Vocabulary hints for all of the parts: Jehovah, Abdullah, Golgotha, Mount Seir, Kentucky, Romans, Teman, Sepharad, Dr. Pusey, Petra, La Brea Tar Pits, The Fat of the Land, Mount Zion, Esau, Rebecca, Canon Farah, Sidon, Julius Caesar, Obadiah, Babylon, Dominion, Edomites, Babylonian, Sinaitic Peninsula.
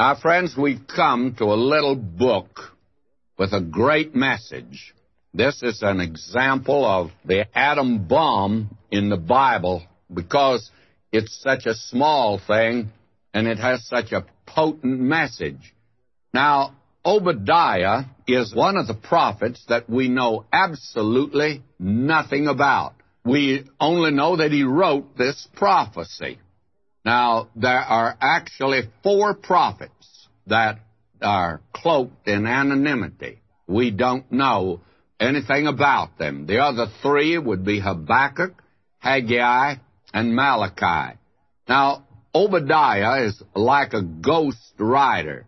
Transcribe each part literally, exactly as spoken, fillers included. Now, friends, we've come to a little book with a great message. This is an example of the atom bomb in the Bible because it's such a small thing and it has such a potent message. Now, Obadiah is one of the prophets that we know absolutely nothing about. We only know that he wrote this prophecy. Now, there are actually four prophets that are cloaked in anonymity. We don't know anything about them. The other three would be Habakkuk, Haggai, and Malachi. Now, Obadiah is like a ghost writer.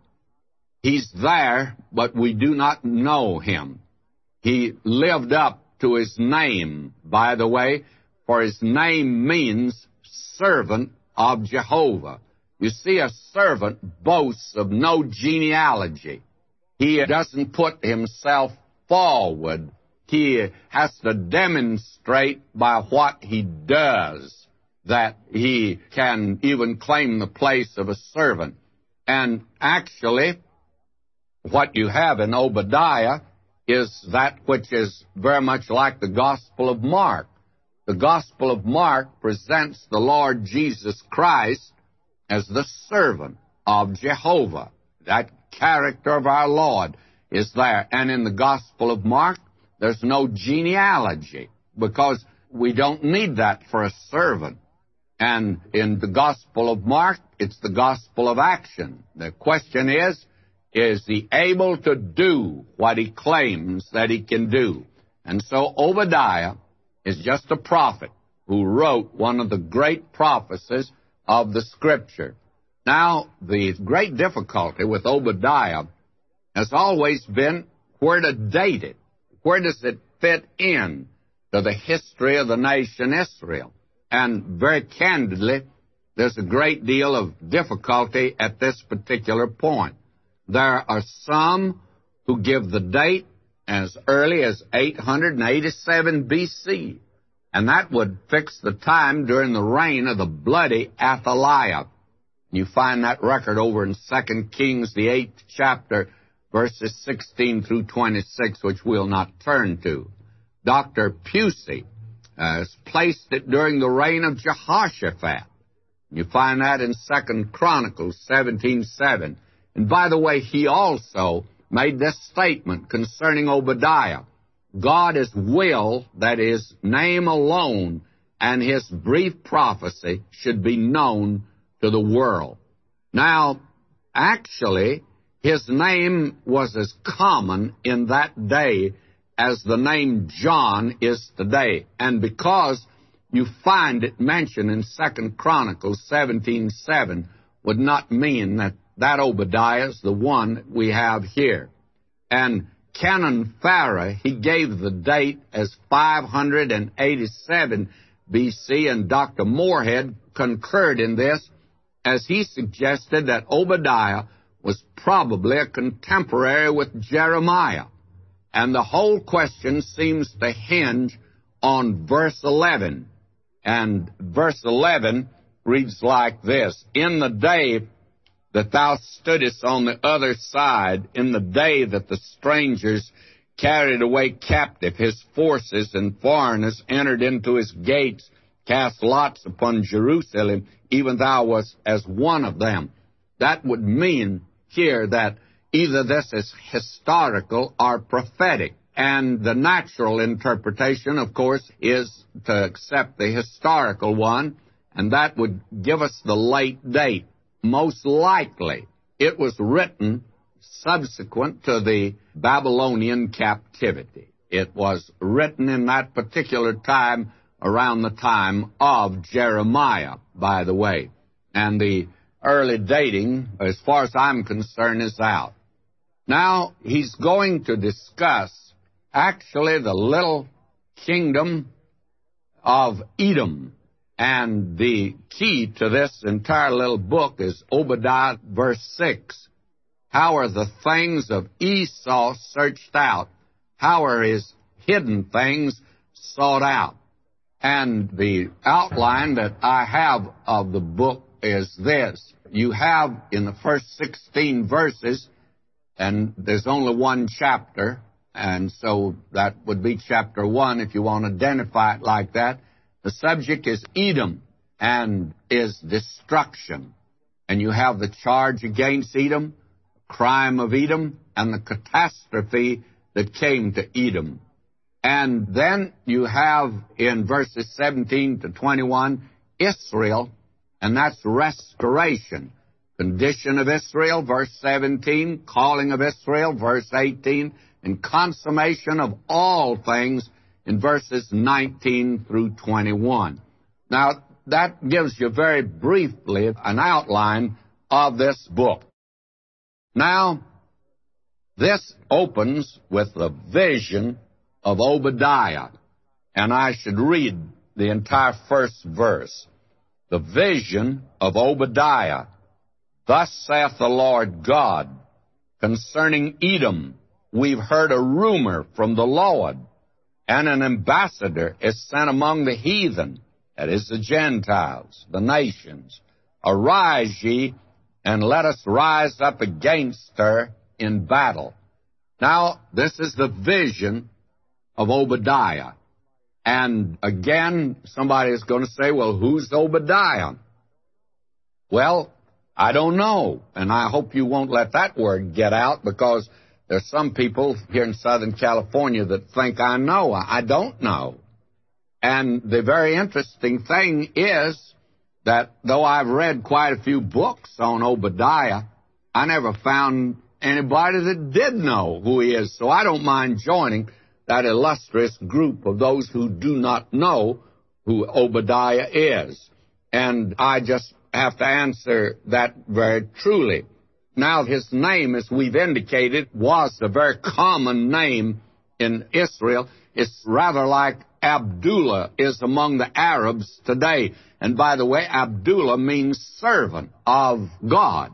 He's there, but we do not know him. He lived up to his name, by the way, for his name means servant of Jehovah. You see, a servant boasts of no genealogy. He doesn't put himself forward. He has to demonstrate by what he does that he can even claim the place of a servant. And actually, what you have in Obadiah is that which is very much like the Gospel of Mark. The Gospel of Mark presents the Lord Jesus Christ as the servant of Jehovah. That character of our Lord is there. And in the Gospel of Mark, there's no genealogy because we don't need that for a servant. And in the Gospel of Mark, it's the Gospel of action. The question is, is he able to do what he claims that he can do? And so Obadiah is just a prophet who wrote one of the great prophecies of the Scripture. Now, the great difficulty with Obadiah has always been where to date it. Where does it fit in to the history of the nation Israel? And very candidly, there's a great deal of difficulty at this particular point. There are some who give the date as early as eight hundred eighty-seven B C, and that would fix the time during the reign of the bloody Athaliah. You find that record over in Second Kings, the eighth chapter, verses sixteen through twenty-six, which we'll not turn to. Doctor Pusey has placed it during the reign of Jehoshaphat. You find that in Second Chronicles seventeen seven. And by the way, he also made this statement concerning Obadiah. God is will that his name alone and his brief prophecy should be known to the world. Now, actually, his name was as common in that day as the name John is today. And because you find it mentioned in Second Chronicles seventeen seven would not mean that That Obadiah is the one we have here. And Canon Farah, he gave the date as five hundred eighty-seven B C, and Doctor Moorhead concurred in this as he suggested that Obadiah was probably a contemporary with Jeremiah. And the whole question seems to hinge on verse eleven. And verse eleven reads like this, "In the day that thou stoodest on the other side, in the day that the strangers carried away captive, his forces and foreigners entered into his gates, cast lots upon Jerusalem, even thou wast as one of them." That would mean here that either this is historical or prophetic. And the natural interpretation, of course, is to accept the historical one, and that would give us the late date. Most likely, it was written subsequent to the Babylonian captivity. It was written in that particular time, around the time of Jeremiah, by the way. And the early dating, as far as I'm concerned, is out. Now, he's going to discuss, actually, the little kingdom of Edom. And the key to this entire little book is Obadiah, verse six. "How are the things of Esau searched out? How are his hidden things sought out?" And the outline that I have of the book is this. You have in the first sixteen verses, and there's only one chapter, and so that would be chapter one if you want to identify it like that. The subject is Edom and is destruction. And you have the charge against Edom, the crime of Edom, and the catastrophe that came to Edom. And then you have in verses seventeen to twenty-one, Israel, and that's restoration. Condition of Israel, verse seventeen, calling of Israel, verse eighteen, and consummation of all things in verses nineteen through twenty-one. Now, that gives you very briefly an outline of this book. Now, this opens with the vision of Obadiah, and I should read the entire first verse. The vision of Obadiah. Thus saith the Lord God, concerning Edom, we've heard a rumor from the Lord, and an ambassador is sent among the heathen, that is the Gentiles, the nations. Arise ye, and let us rise up against her in battle. Now, this is the vision of Obadiah. And again, somebody is going to say, well, who's Obadiah? Well, I don't know, and I hope you won't let that word get out, because there's some people here in Southern California that think I know. I don't know. And the very interesting thing is that though I've read quite a few books on Obadiah, I never found anybody that did know who he is. So I don't mind joining that illustrious group of those who do not know who Obadiah is. And I just have to answer that very truly. Now, his name, as we've indicated, was a very common name in Israel. It's rather like Abdullah is among the Arabs today. And by the way, Abdullah means servant of God.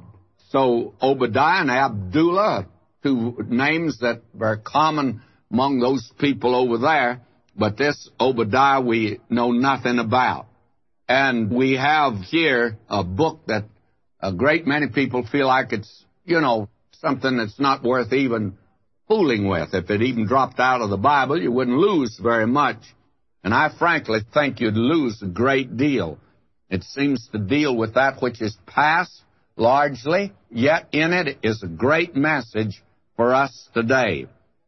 So Obadiah and Abdullah, two names that were common among those people over there, but this Obadiah we know nothing about. And we have here a book that a great many people feel like it's, you know, something that's not worth even fooling with. If it even dropped out of the Bible, you wouldn't lose very much. And I frankly think you'd lose a great deal. It seems to deal with that which is past largely, yet in it is a great message for us today.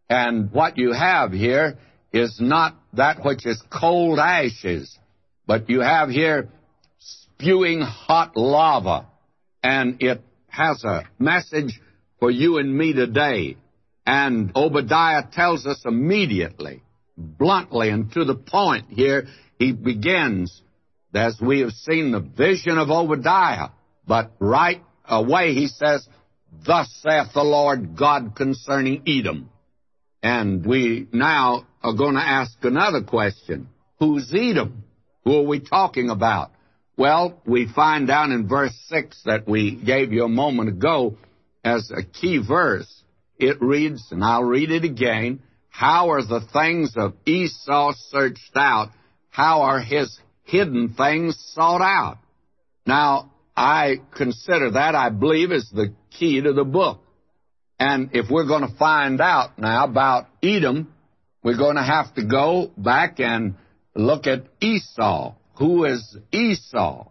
And what you have here is not that which is cold ashes, but you have here spewing hot lava, and it has a message for you and me today. And Obadiah tells us immediately, bluntly and to the point here, he begins, as we have seen, the vision of Obadiah. But right away he says, thus saith the Lord God concerning Edom. And we now are going to ask another question. Who's Edom? Who are we talking about? Well, we find out in verse six that we gave you a moment ago as a key verse. It reads, and I'll read it again, how are the things of Esau searched out? How are his hidden things sought out? Now, I consider that, I believe, is the key to the book. And if we're going to find out now about Edom, we're going to have to go back and look at Esau. Who is Esau?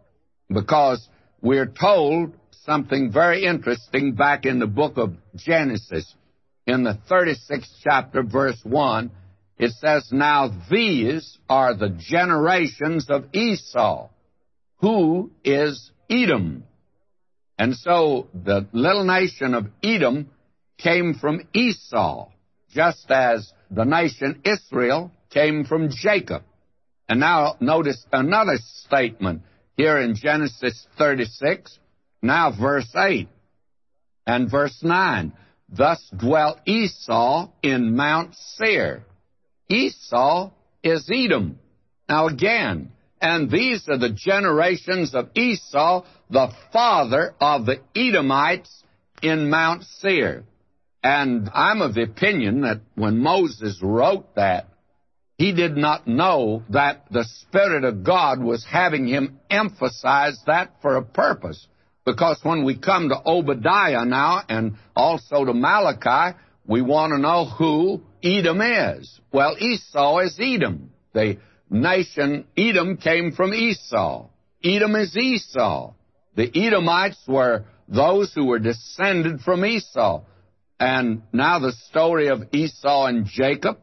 Because we're told something very interesting back in the book of Genesis. In the thirty-sixth chapter, verse one, it says, now these are the generations of Esau. Who is Edom? And so the little nation of Edom came from Esau, just as the nation Israel came from Jacob. And now notice another statement here in Genesis thirty-six, now verse eight and verse nine. Thus dwelt Esau in Mount Seir. Esau is Edom. Now again, and these are the generations of Esau, the father of the Edomites in Mount Seir. And I'm of the opinion that when Moses wrote that, He did not know that the Spirit of God was having him emphasize that for a purpose. Because when we come to Obadiah now and also to Malachi, we want to know who Edom is. Well, Esau is Edom. The nation Edom came from Esau. Edom is Esau. The Edomites were those who were descended from Esau. And now the story of Esau and Jacob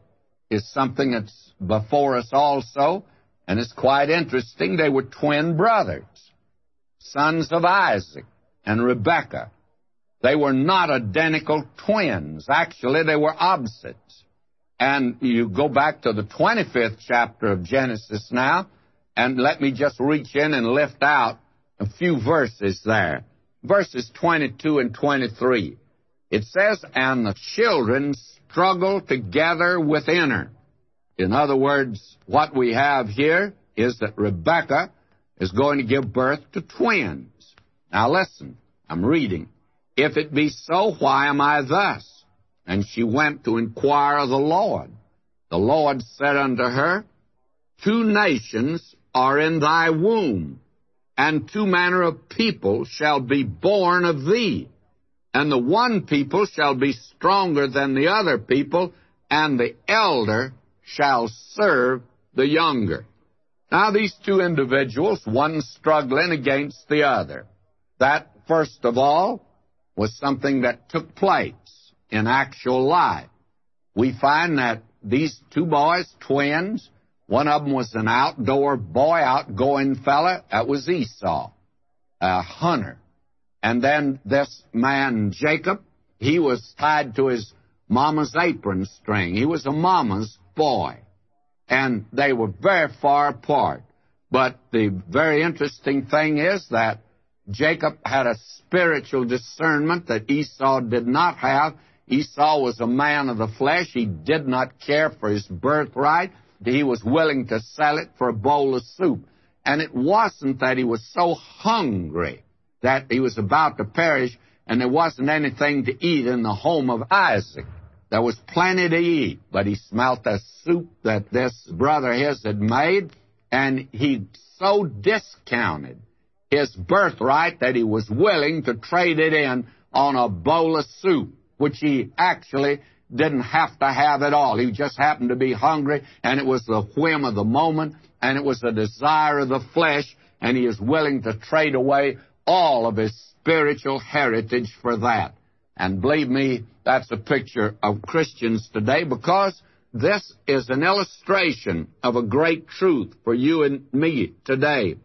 is something that's before us also, and it's quite interesting. They were twin brothers, sons of Isaac and Rebecca. They were not identical twins. Actually, they were opposites. And you go back to the twenty-fifth chapter of Genesis now, and let me just reach in and lift out a few verses there. Verses twenty-two and twenty-three. It says, "And the children struggle together within her." In other words, what we have here is that Rebecca is going to give birth to twins. Now listen, I'm reading. "If it be so, why am I thus? And she went to inquire of the Lord. The Lord said unto her, Two nations are in thy womb, and two manner of people shall be born of thee. And the one people shall be stronger than the other people, and the elder shall serve the younger." Now, these two individuals, one struggling against the other. That, first of all, was something that took place in actual life. We find that these two boys, twins, one of them was an outdoor boy, outgoing fella. That was Esau, a hunter. And then this man, Jacob, he was tied to his mama's apron string. He was a mama's boy. And they were very far apart. But the very interesting thing is that Jacob had a spiritual discernment that Esau did not have. Esau was a man of the flesh. He did not care for his birthright. He was willing to sell it for a bowl of soup. And it wasn't that he was so hungry that he was about to perish, and there wasn't anything to eat in the home of Isaac. There was plenty to eat, but he smelt the soup that this brother his had made, and he so discounted his birthright that he was willing to trade it in on a bowl of soup, which he actually didn't have to have at all. He just happened to be hungry, and it was the whim of the moment, and it was the desire of the flesh, and he is willing to trade away all of his spiritual heritage for that. And believe me, that's a picture of Christians today, because this is an illustration of a great truth for you and me today.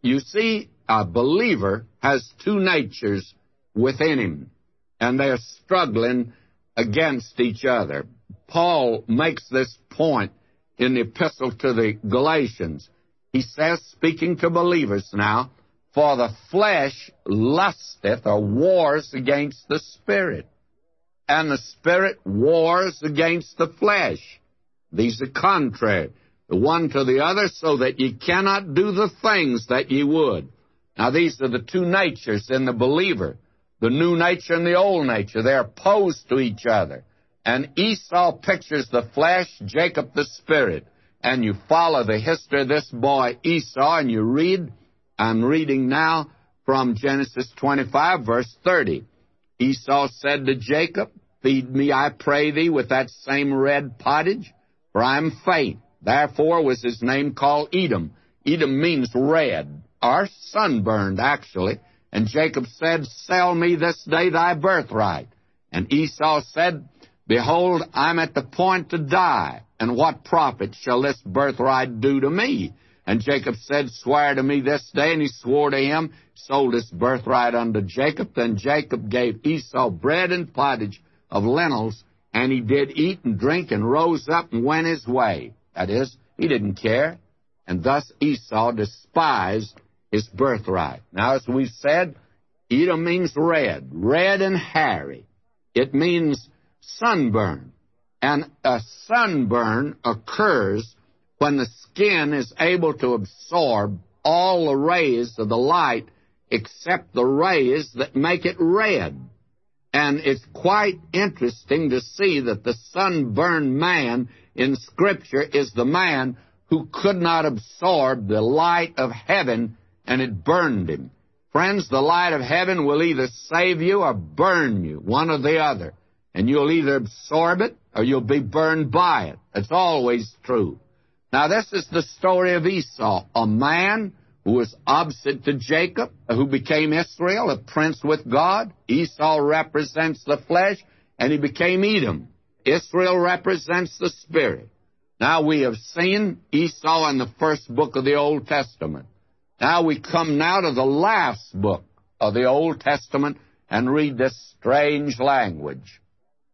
You see, a believer has two natures within him, and they're struggling against each other. Paul makes this point in the epistle to the Galatians. He says, speaking to believers now, "For the flesh lusteth," or wars, "against the Spirit, and the Spirit wars against the flesh. These are contrary, the one to the other, so that ye cannot do the things that ye would." Now, these are the two natures in the believer, the new nature and the old nature. They're opposed to each other. And Esau pictures the flesh, Jacob the Spirit. And you follow the history of this boy Esau, and you read, I'm reading now from Genesis twenty-five, verse thirty. "Esau said to Jacob, Feed me, I pray thee, with that same red pottage, for I am faint. Therefore was his name called Edom." Edom means red, or sunburned, actually. "And Jacob said, Sell me this day thy birthright. And Esau said, Behold, I am at the point to die, and what profit shall this birthright do to me? And Jacob said, Swear to me this day. And he swore to him, sold his birthright unto Jacob. Then Jacob gave Esau bread and pottage of lentils, and he did eat and drink, and rose up and went his way." That is, he didn't care. And thus Esau despised his birthright. Now, as we've said, Edom means red, red and hairy. It means sunburn. And a sunburn occurs when the skin is able to absorb all the rays of the light except the rays that make it red. And it's quite interesting to see that the sunburned man in Scripture is the man who could not absorb the light of heaven, and it burned him. Friends, the light of heaven will either save you or burn you, one or the other. And you'll either absorb it or you'll be burned by it. It's always true. Now, this is the story of Esau, a man who was opposite to Jacob, who became Israel, a prince with God. Esau represents the flesh, and he became Edom. Israel represents the spirit. Now, we have seen Esau in the first book of the Old Testament. Now, we come now to the last book of the Old Testament and read this strange language.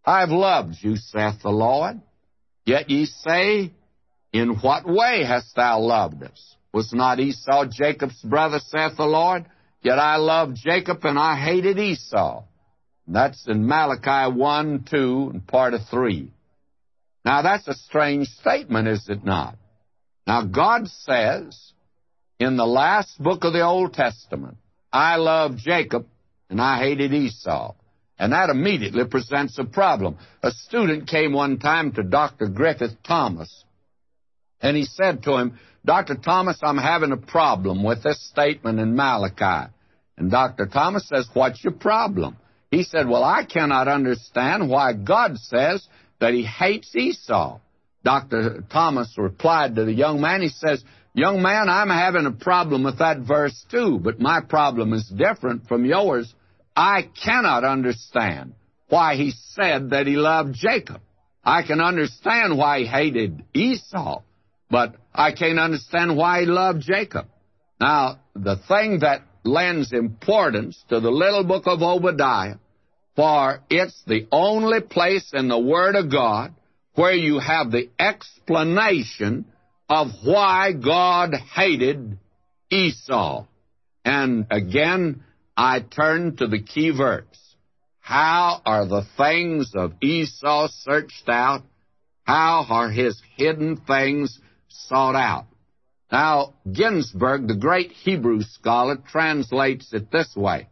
I've loved you, saith the Lord, yet ye say, in what way hast thou loved us? Was not Esau Jacob's brother, saith the Lord? Yet I loved Jacob, and I hated Esau. And that's in Malachi one, two, and part of three. Now, that's a strange statement, is it not? Now, God says in the last book of the Old Testament, I loved Jacob, and I hated Esau. And that immediately presents a problem. A student came one time to Doctor Griffith Thomas, and he said to him, Doctor Thomas, I'm having a problem with this statement in Malachi. And Doctor Thomas says, what's your problem? He said, well, I cannot understand why God says that he hates Esau. Doctor Thomas replied to the young man, he says, young man, I'm having a problem with that verse too, but my problem is different from yours. I cannot understand why he said that he loved Jacob. I can understand why he hated Esau, but I can't understand why he loved Jacob. Now, the thing that lends importance to the little book of Obadiah, for it's the only place in the Word of God where you have the explanation of why God hated Esau. And again, I turn to the key verse. How are the things of Esau searched out? How are his hidden things sought out? Now, Ginsburg, the great Hebrew scholar, translates it this way.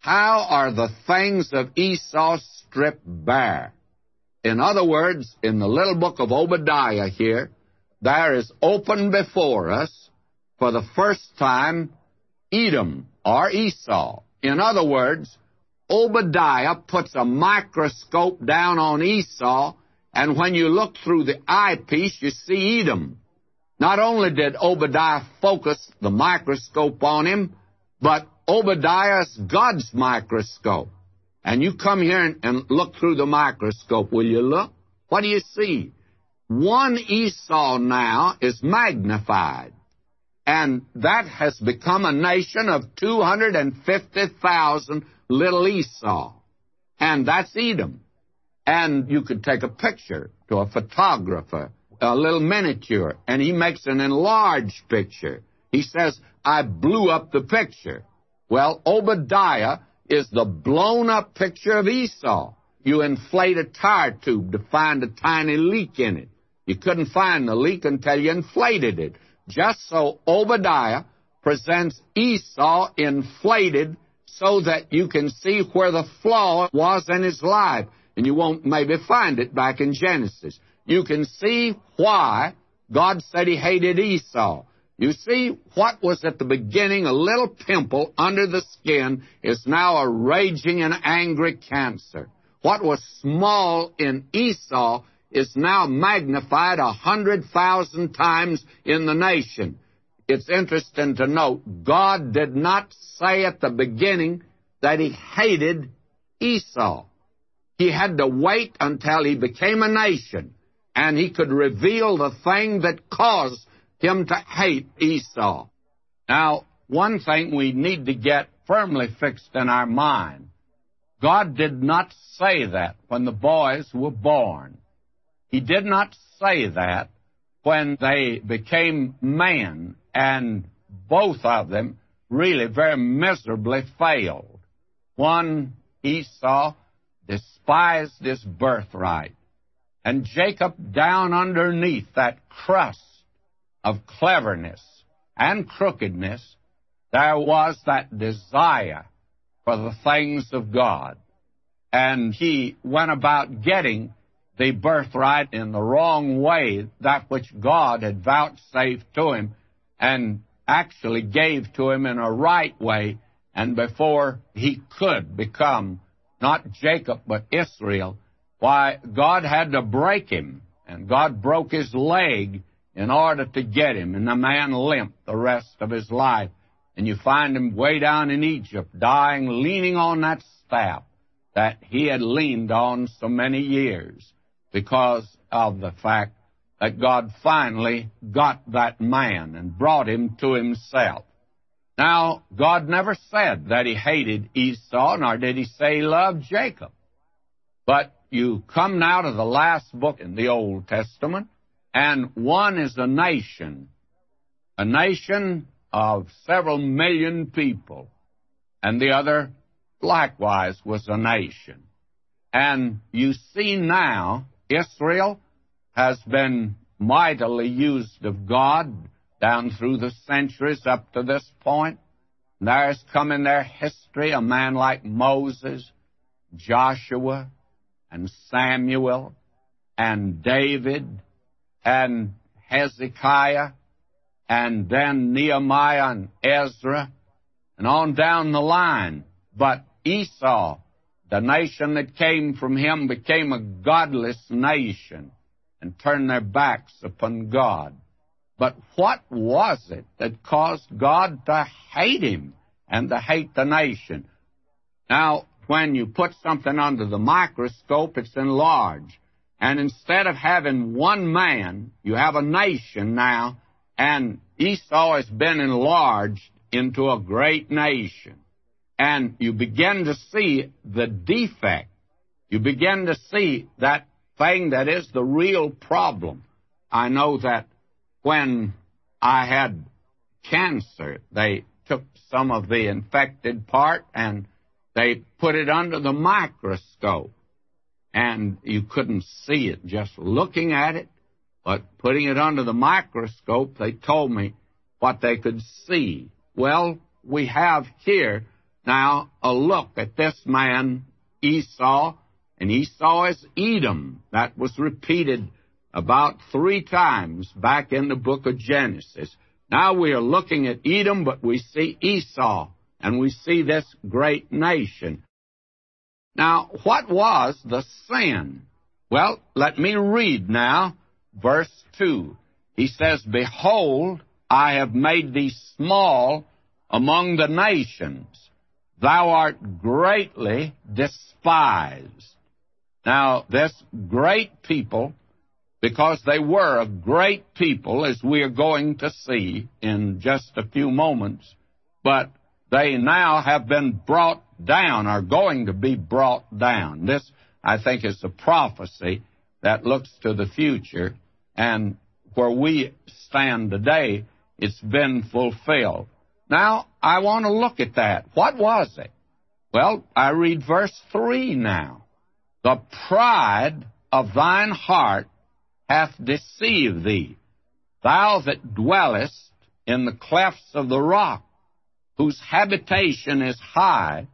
How are the things of Esau stripped bare? In other words, in the little book of Obadiah here, there is open before us, for the first time, Edom or Esau. In other words, Obadiah puts a microscope down on Esau, and when you look through the eyepiece, you see Edom. Not only did Obadiah focus the microscope on him, but Obadiah's God's microscope. And you come here and, and look through the microscope. Will you look? What do you see? One Esau now is magnified. And that has become a nation of two hundred fifty thousand little Esau. And that's Edom. And you could take a picture to a photographer, a little miniature, and he makes an enlarged picture. He says, I blew up the picture. Well, Obadiah is the blown-up picture of Esau. You inflate a tire tube to find a tiny leak in it. You couldn't find the leak until you inflated it. Just so Obadiah presents Esau inflated so that you can see where the flaw was in his life, and you won't maybe find it back in Genesis. You can see why God said he hated Esau. You see, what was at the beginning a little pimple under the skin is now a raging and angry cancer. What was small in Esau is now magnified a hundred thousand times in the nation. It's interesting to note, God did not say at the beginning that he hated Esau. He had to wait until he became a nation, and he could reveal the thing that caused him to hate Esau. Now, one thing we need to get firmly fixed in our mind. God did not say that when the boys were born. He did not say that when they became men, and both of them really very miserably failed. One, Esau, despised his birthright, and Jacob, down underneath that crust of cleverness and crookedness, there was that desire for the things of God. and he went about getting the birthright in the wrong way, that which God had vouchsafed to him and actually gave to him in a right way, and before he could become not Jacob but Israel, why, God had to break him, and God broke his leg in order to get him, and the man limped the rest of his life. And you find him way down in Egypt, dying, leaning on that staff that he had leaned on so many years because of the fact that God finally got that man and brought him to himself. Now, God never said that he hated Esau, nor did he say he loved Jacob. But you come now to the last book in the Old Testament, and one is a nation, a nation of several million people, and the other likewise was a nation. And you see now Israel has been mightily used of God down through the centuries up to this point. There has come in their history a man like Moses, Joshua, and Samuel, and David, and Hezekiah, and then Nehemiah and Ezra, and on down the line. But Esau, the nation that came from him, became a godless nation and turned their backs upon God. But what was it that caused God to hate him and to hate the nation? Now, when you put something under the microscope, it's enlarged. And instead of having one man, you have a nation now, and Esau has been enlarged into a great nation. And you begin to see the defect. You begin to see that thing that is the real problem. I know that when I had cancer, they took some of the infected part and they put it under the microscope. And you couldn't see it just looking at it, but putting it under the microscope, they told me what they could see. Well, we have here now a look at this man, Esau, and Esau is Edom. That was repeated about three times back in the book of Genesis. Now we are looking at Edom, but we see Esau, and we see this great nation. Now, what was the sin? Well, let me read now verse two. He says, "Behold, I have made thee small among the nations. Thou art greatly despised." Now, this great people, because they were a great people, as we are going to see in just a few moments, but they now have been brought down, are going to be brought down. This, I think, is a prophecy that looks to the future, and where we stand today, it's been fulfilled. Now, I want to look at that. What was it? Well, I read verse three now. "The pride of thine heart hath deceived thee, thou that dwellest in the clefts of the rock, whose habitation is high,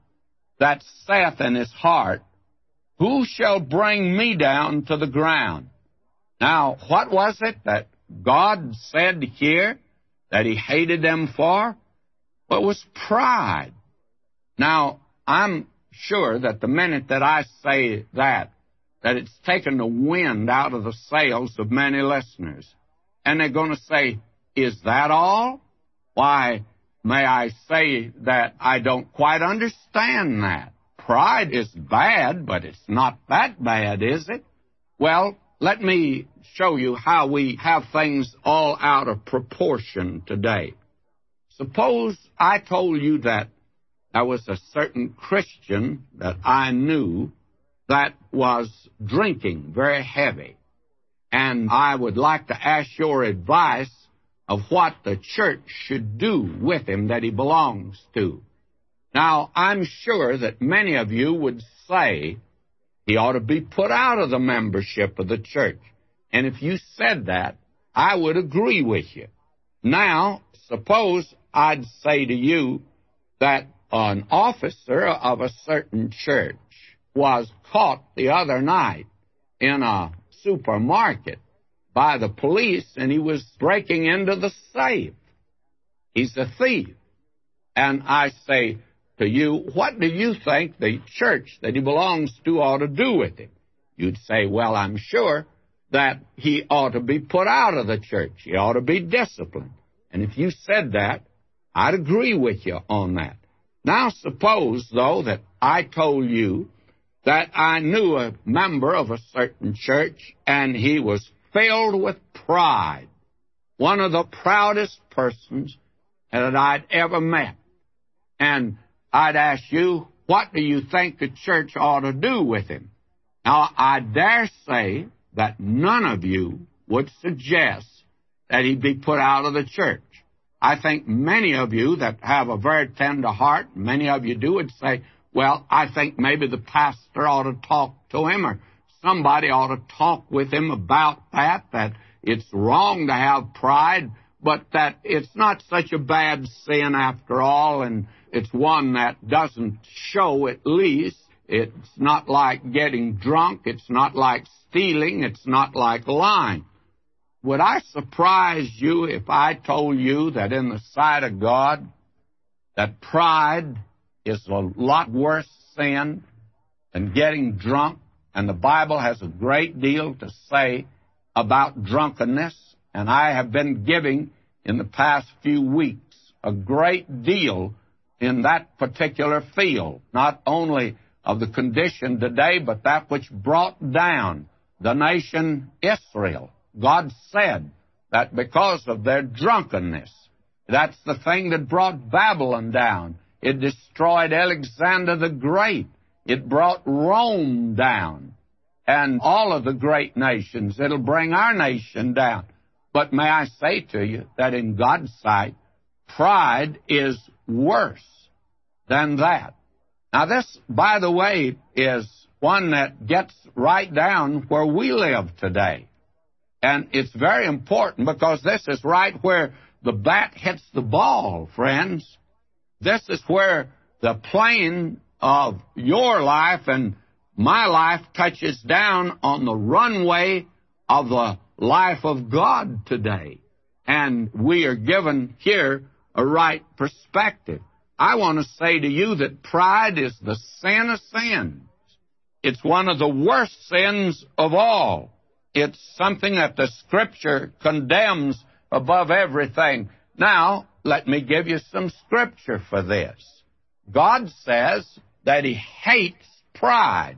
that saith in his heart, Who shall bring me down to the ground?" Now, what was it that God said here that he hated them for? Well, it was pride. Now, I'm sure that the minute that I say that, that it's taken the wind out of the sails of many listeners. And they're going to say, "Is that all? Why, may I say that I don't quite understand that. Pride is bad, but it's not that bad, is it?" Well, let me show you how we have things all out of proportion today. Suppose I told you that there was a certain Christian that I knew that was drinking very heavy, and I would like to ask your advice of what the church should do with him that he belongs to. Now, I'm sure that many of you would say he ought to be put out of the membership of the church. And if you said that, I would agree with you. Now, suppose I'd say to you that an officer of a certain church was caught the other night in a supermarket by the police, and he was breaking into the safe. He's a thief. And I say to you, what do you think the church that he belongs to ought to do with him? You'd say, well, I'm sure that he ought to be put out of the church. He ought to be disciplined. And if you said that, I'd agree with you on that. Now, suppose, though, that I told you that I knew a member of a certain church, and he was filled with pride, one of the proudest persons that I'd ever met. And I'd ask you, what do you think the church ought to do with him? Now, I dare say that none of you would suggest that he'd be put out of the church. I think many of you that have a very tender heart, many of you do, would say, well, I think maybe the pastor ought to talk to him, or somebody ought to talk with him about that, that it's wrong to have pride, but that it's not such a bad sin after all, and it's one that doesn't show at least. It's not like getting drunk. It's not like stealing. It's not like lying. Would I surprise you if I told you that in the sight of God, that pride is a lot worse sin than getting drunk? And the Bible has a great deal to say about drunkenness. And I have been giving in the past few weeks a great deal in that particular field, not only of the condition today, but that which brought down the nation Israel. God said that because of their drunkenness, that's the thing that brought Babylon down. It destroyed Alexander the Great. It brought Rome down and all of the great nations. It'll bring our nation down. But may I say to you that in God's sight, pride is worse than that. Now this, by the way, is one that gets right down where we live today. And it's very important because this is right where the bat hits the ball, friends. This is where the plane of your life and my life touches down on the runway of the life of God today. And we are given here a right perspective. I want to say to you that pride is the sin of sins. It's one of the worst sins of all. It's something that the Scripture condemns above everything. Now, let me give you some Scripture for this. God says that He hates pride.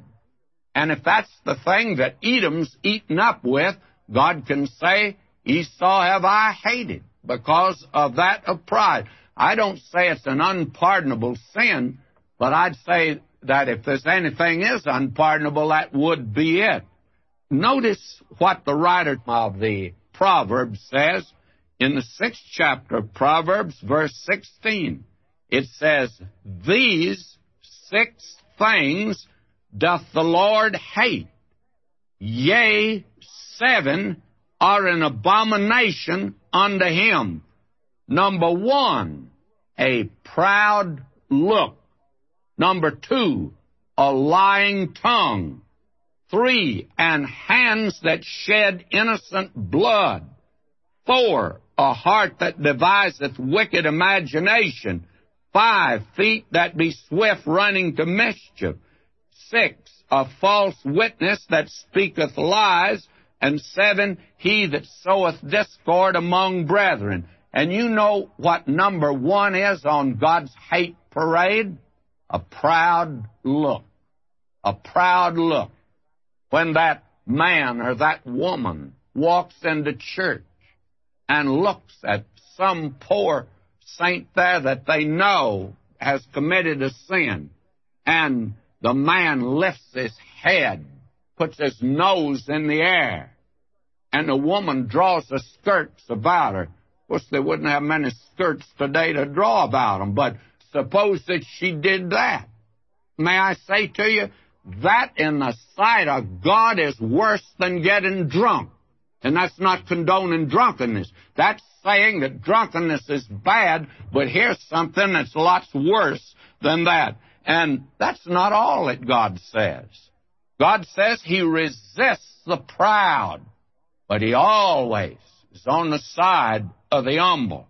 And if that's the thing that Edom's eaten up with, God can say, Esau have I hated because of that of pride. I don't say it's an unpardonable sin, but I'd say that if there's anything is unpardonable, that would be it. Notice what the writer of the Proverbs says in the sixth chapter of Proverbs, verse sixteen. It says, these six things doth the Lord hate, yea, seven are an abomination unto him. Number one, a proud look. Number two, a lying tongue. Three, and hands that shed innocent blood. Four, a heart that deviseth wicked imagination. Five, feet that be swift running to mischief. Six, a false witness that speaketh lies. And seven, he that soweth discord among brethren. And you know what number one is on God's hate parade? A proud look. A proud look. When that man or that woman walks into church and looks at some poor saint there that they know has committed a sin, and the man lifts his head, puts his nose in the air, and the woman draws her skirts about her. Of course, they wouldn't have many skirts today to draw about them, but suppose that she did that. May I say to you, that in the sight of God is worse than getting drunk. And that's not condoning drunkenness. That's saying that drunkenness is bad, but here's something that's lots worse than that. And that's not all that God says. God says he resists the proud, but he always is on the side of the humble.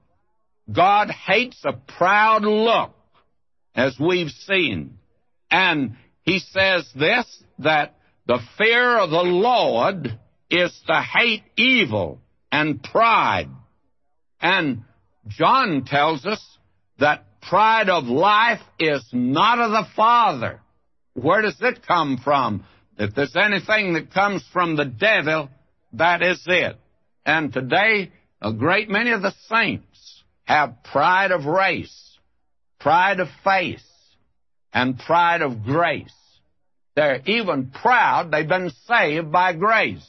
God hates a proud look, as we've seen. And he says this, that the fear of the Lord is to hate evil and pride. And John tells us that pride of life is not of the Father. Where does it come from? If there's anything that comes from the devil, that is it. And today, a great many of the saints have pride of race, pride of face, and pride of grace. They're even proud. They've been saved by grace.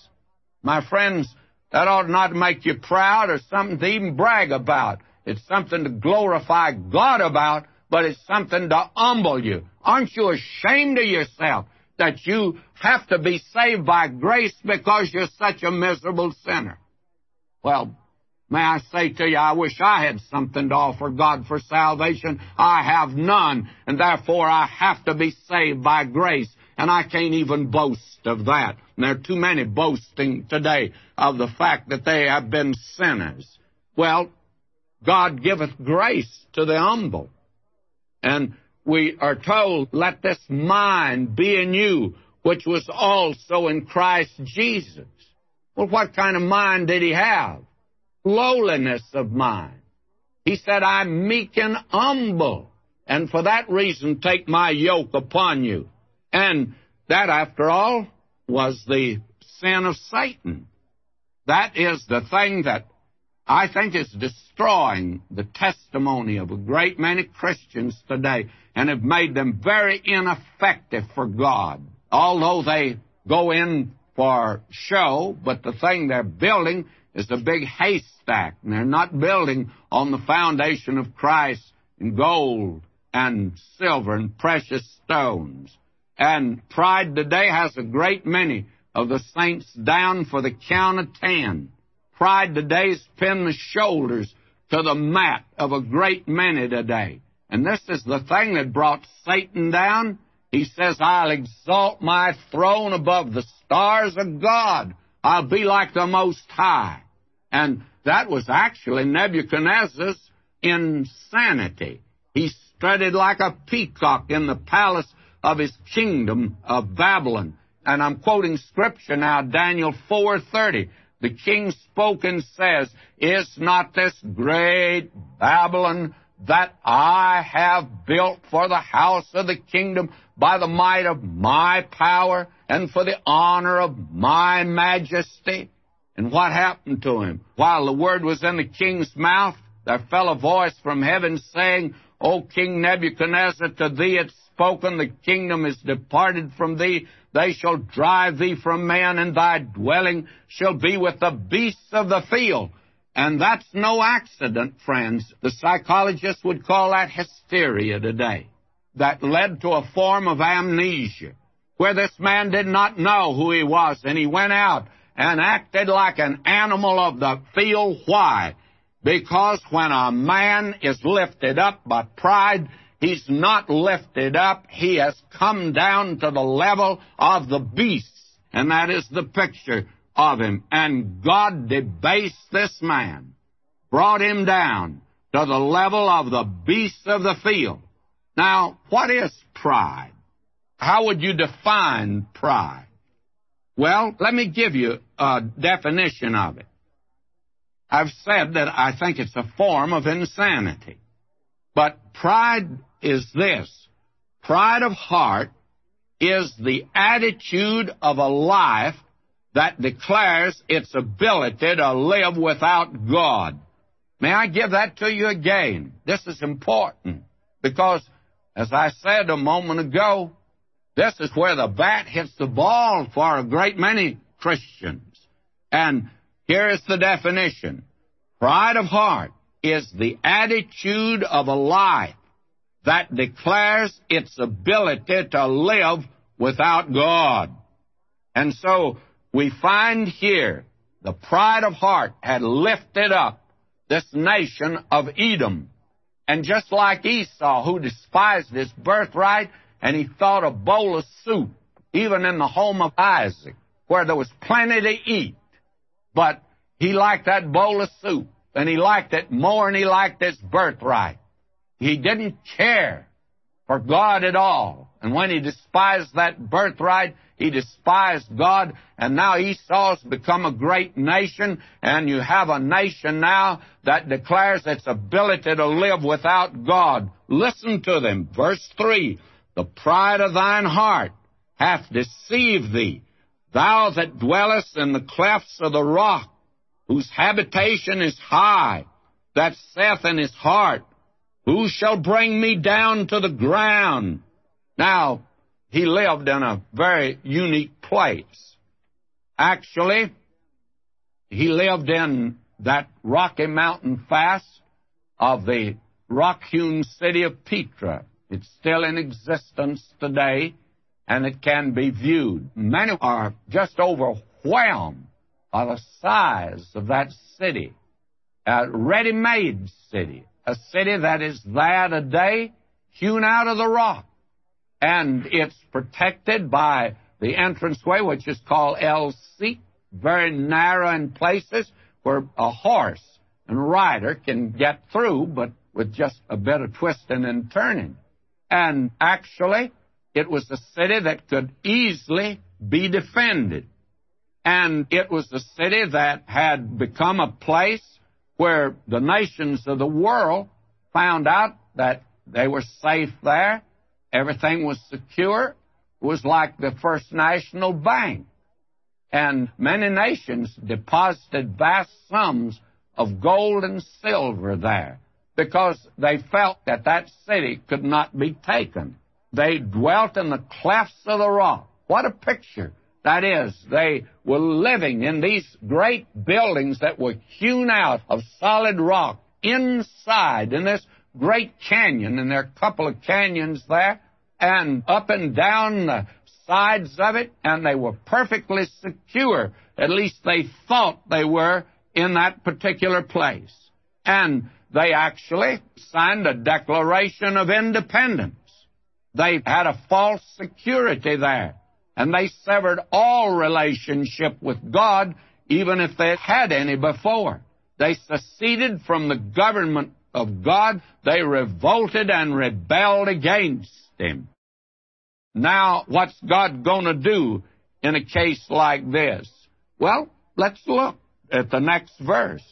My friends, that ought not to make you proud or something to even brag about. It's something to glorify God about, but it's something to humble you. Aren't you ashamed of yourself that you have to be saved by grace because you're such a miserable sinner? Well, may I say to you, I wish I had something to offer God for salvation. I have none, and therefore I have to be saved by grace. And I can't even boast of that. And there are too many boasting today of the fact that they have been sinners. Well, God giveth grace to the humble. And we are told, let this mind be in you, which was also in Christ Jesus. Well, what kind of mind did he have? Lowliness of mind. He said, I'm meek and humble, and for that reason take my yoke upon you. And that, after all, was the sin of Satan. That is the thing that I think is destroying the testimony of a great many Christians today and have made them very ineffective for God. Although they go in for show, but the thing they're building is a big haystack, and they're not building on the foundation of Christ in gold and silver and precious stones. And pride today has a great many of the saints down for the count of ten. Pride today has pinned the shoulders to the mat of a great many today. And this is the thing that brought Satan down. He says, I'll exalt my throne above the stars of God. I'll be like the Most High. And that was actually Nebuchadnezzar's insanity. He strutted like a peacock in the palace of his kingdom of Babylon. And I'm quoting Scripture now, Daniel four thirty. The king spoke and says, is not this great Babylon that I have built for the house of the kingdom by the might of my power and for the honor of my majesty? And what happened to him? While the word was in the king's mouth, there fell a voice from heaven saying, O King Nebuchadnezzar, to thee it's spoken, the kingdom is departed from thee. They shall drive thee from man, and thy dwelling shall be with the beasts of the field. And that's no accident, friends. The psychologists would call that hysteria today. That led to a form of amnesia, where this man did not know who he was, and he went out and acted like an animal of the field. Why? Because when a man is lifted up by pride, he's not lifted up. He has come down to the level of the beast, and that is the picture of him. And God debased this man, brought him down to the level of the beast of the field. Now, what is pride? How would you define pride? Well, let me give you a definition of it. I've said that I think it's a form of insanity. But pride is this. Pride of heart is the attitude of a life that declares its ability to live without God. May I give that to you again? This is important because, as I said a moment ago, this is where the bat hits the ball for a great many Christians. And here is the definition. Pride of heart is the attitude of a life that declares its ability to live without God. And so we find here the pride of heart had lifted up this nation of Edom, And just like Esau, who despised his birthright, and he thought a bowl of soup, even in the home of Isaac, where there was plenty to eat. But he liked that bowl of soup, and he liked it more than he liked his birthright. He didn't care for God at all. And when he despised that birthright, he despised God. And now Esau's become a great nation, and you have a nation now that declares its ability to live without God. Listen to them. Verse three, the pride of thine heart hath deceived thee, thou that dwellest in the clefts of the rock, whose habitation is high, that saith in his heart, who shall bring me down to the ground? Now, he lived in a very unique place. Actually, he lived in that rocky mountain fast of the rock-hewn city of Petra. It's still in existence today, and it can be viewed. Many are just overwhelmed by the size of that city, a ready-made city, a city that is there today, hewn out of the rock. And it's protected by the entranceway, which is called El Seat, very narrow in places where a horse and rider can get through, but with just a bit of twisting and turning. And actually, it was a city that could easily be defended. And it was a city that had become a place where the nations of the world found out that they were safe there. Everything was secure. It was like the First National Bank. And many nations deposited vast sums of gold and silver there because they felt that that city could not be taken. They dwelt in the clefts of the rock. What a picture that is. They were living in these great buildings that were hewn out of solid rock inside in this great canyon, and there are a couple of canyons there, and up and down the sides of it, and they were perfectly secure. At least they thought they were in that particular place. And they actually signed a Declaration of Independence. They had a false security there, and they severed all relationship with God, even if they had any before. They seceded from the government of God. They revolted and rebelled against Him. Now, what's God going to do in a case like this? Well, let's look at the next verse.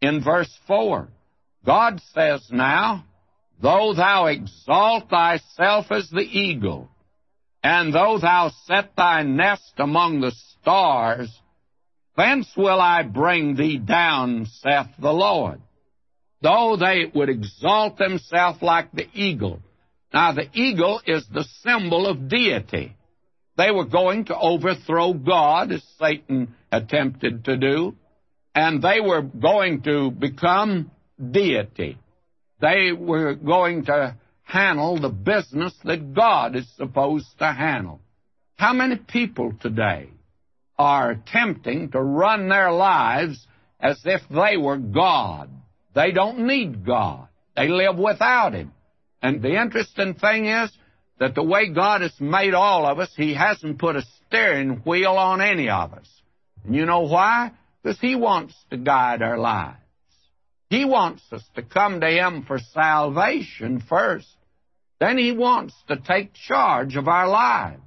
In verse four, God says now, though thou exalt thyself as the eagle, and though thou set thy nest among the stars, thence will I bring thee down, saith the Lord. Though they would exalt themselves like the eagle. Now, the eagle is the symbol of deity. They were going to overthrow God, as Satan attempted to do, and they were going to become deity. They were going to handle the business that God is supposed to handle. How many people today are attempting to run their lives as if they were God? They don't need God. They live without Him. And the interesting thing is that the way God has made all of us, He hasn't put a steering wheel on any of us. And you know why? Because He wants to guide our lives. He wants us to come to Him for salvation first. Then He wants to take charge of our lives.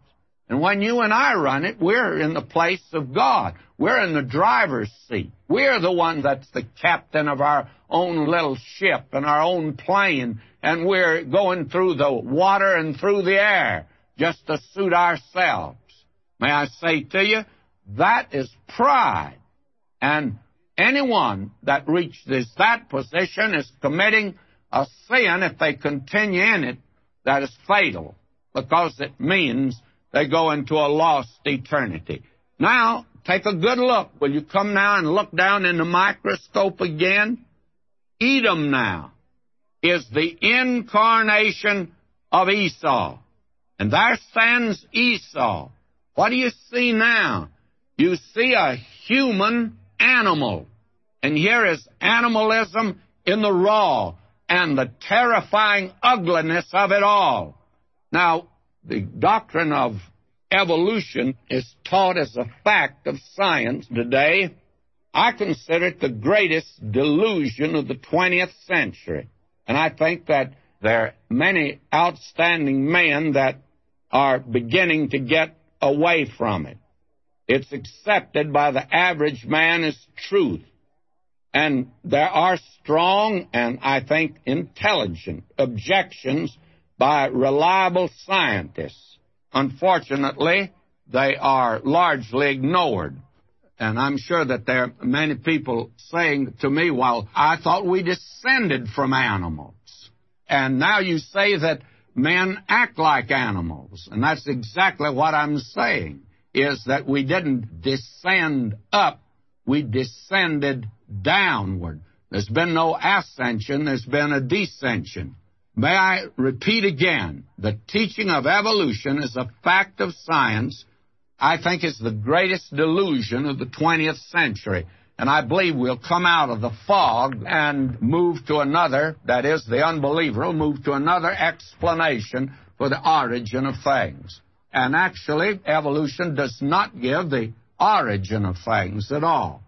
And when you and I run it, we're in the place of God. We're in the driver's seat. We're the one that's the captain of our own little ship and our own plane, and we're going through the water and through the air just to suit ourselves. May I say to you, that is pride. And anyone that reaches that position is committing a sin if they continue in it that is fatal, because it means they go into a lost eternity. Now, take a good look. Will you come now and look down in the microscope again? Edom now is the incarnation of Esau. And there stands Esau. What do you see now? You see a human animal. And here is animalism in the raw. and the terrifying ugliness of it all. Now, the doctrine of evolution is taught as a fact of science today. I consider it the greatest delusion of the twentieth century. And I think that there are many outstanding men that are beginning to get away from it. It's accepted by the average man as truth. And there are strong and, I think, intelligent objections by reliable scientists. Unfortunately, they are largely ignored. And I'm sure that there are many people saying to me, well, I thought we descended from animals. And now you say that men act like animals. And that's exactly what I'm saying, is that we didn't descend up, we descended downward. There's been no ascension, there's been a descension. May I repeat again, the teaching of evolution is a fact of science. I think it's the greatest delusion of the twentieth century. And I believe we'll come out of the fog and move to another, that is, the unbeliever will move to another explanation for the origin of things. And actually, evolution does not give the origin of things at all.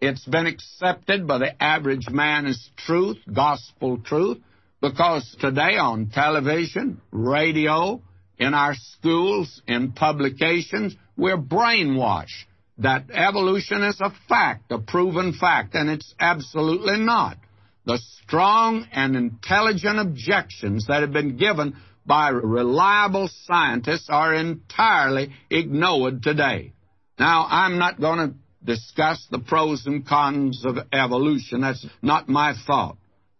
It's been accepted by the average man as truth, gospel truth, because today on television, radio, in our schools, in publications, we're brainwashed that evolution is a fact, a proven fact, and it's absolutely not. The strong and intelligent objections that have been given by reliable scientists are entirely ignored today. Now, I'm not going to discuss the pros and cons of evolution. That's not my thought.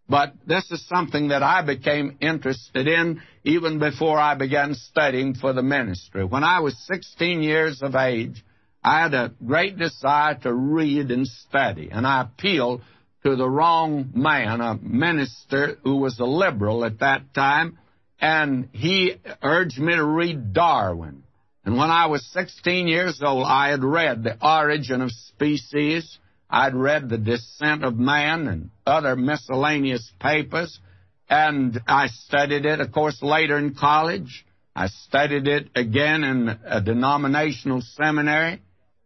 But this is something that I became interested in even before I began studying for the ministry. When I was sixteen years of age, I had a great desire to read and study, and I appealed to the wrong man, a minister who was a liberal at that time, and he urged me to read Darwin. And when I was sixteen years old, I had read The Origin of Species, I'd read The Descent of Man and other miscellaneous papers, and I studied it, of course, later in college. I studied it again in a denominational seminary.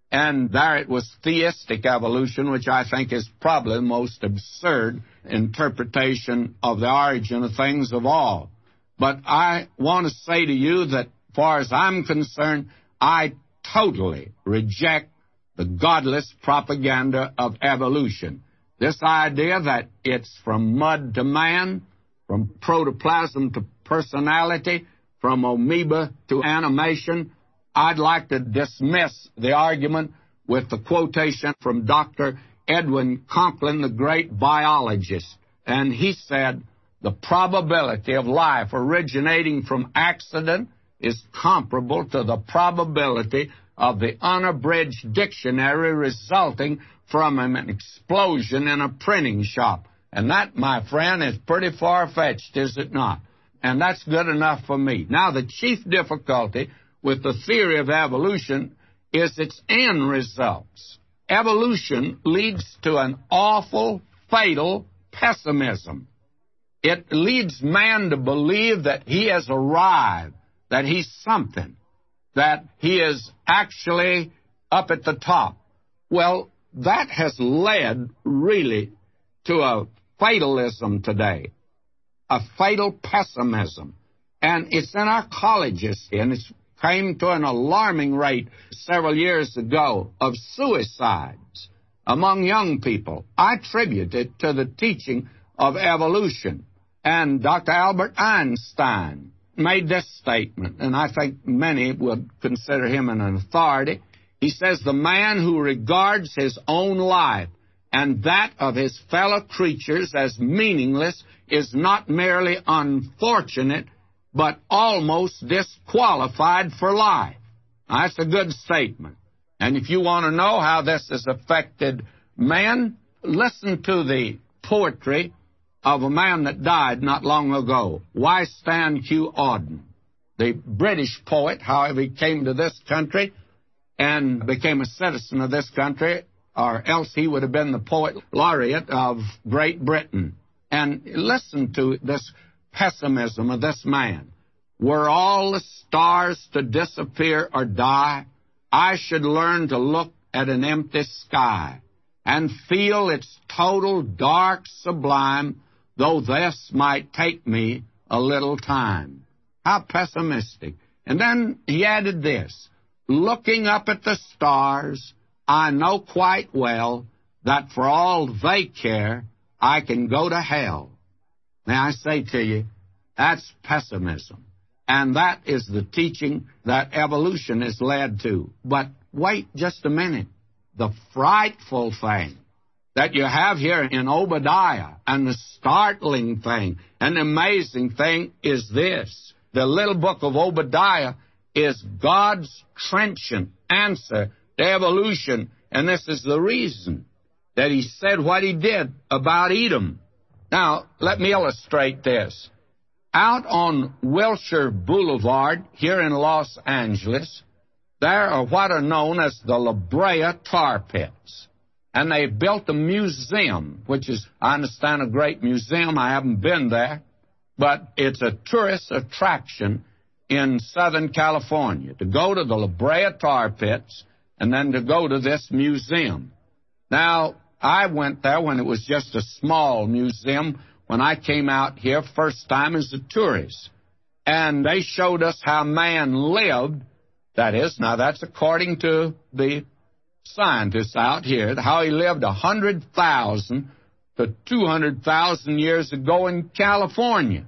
And there it was theistic evolution, which I think is probably the most absurd interpretation of the origin of things of all. But I want to say to you that, far as I'm concerned, I totally reject the godless propaganda of evolution. This idea that it's from mud to man, from protoplasm to personality, from amoeba to animation, I'd like to dismiss the argument with the quotation from Doctor Edwin Conklin, the great biologist. And he said, the probability of life originating from accident is comparable to the probability of the unabridged dictionary resulting from an explosion in a printing shop. And that, my friend, is pretty far-fetched, is it not? And that's good enough for me. Now, the chief difficulty with the theory of evolution is its end results. Evolution leads to an awful, fatal pessimism. It leads man to believe that he has arrived, that he's something, that he is actually up at the top. Well, that has led, really, to a fatalism today, a fatal pessimism. And it's in our colleges, and it came to an alarming rate several years ago of suicides among young people. I attribute it to the teaching of evolution. And Doctor Albert Einstein made this statement, and I think many would consider him an authority. He says, the man who regards his own life and that of his fellow creatures as meaningless is not merely unfortunate, but almost disqualified for life. Now, that's a good statement. And if you want to know how this has affected men, listen to the poetry of a man that died not long ago, Wystan Hugh Auden, the British poet, however he came to this country and became a citizen of this country, or else he would have been the poet laureate of Great Britain. And listen to this pessimism of this man. Were all the stars to disappear or die, I should learn to look at an empty sky and feel its total dark sublime, though this might take me a little time. How pessimistic. And then he added this, looking up at the stars, I know quite well that for all they care, I can go to hell. Now, I say to you, that's pessimism. And that is the teaching that evolution is led to. But wait just a minute. The frightful thing that you have here in Obadiah, and the startling thing and amazing thing is this. The little book of Obadiah is God's trenchant answer to evolution. And this is the reason that he said what he did about Edom. Now, let me illustrate this. Out on Wilshire Boulevard here in Los Angeles, there are what are known as the La Brea Tar Pits. And they built a museum, which is, I understand, a great museum. I haven't been there. But it's a tourist attraction in Southern California, to go to the La Brea Tar Pits and then to go to this museum. Now, I went there when it was just a small museum when I came out here first time as a tourist. And they showed us how man lived. That is, now that's according to the scientists out here, how he lived one hundred thousand to two hundred thousand years ago in California.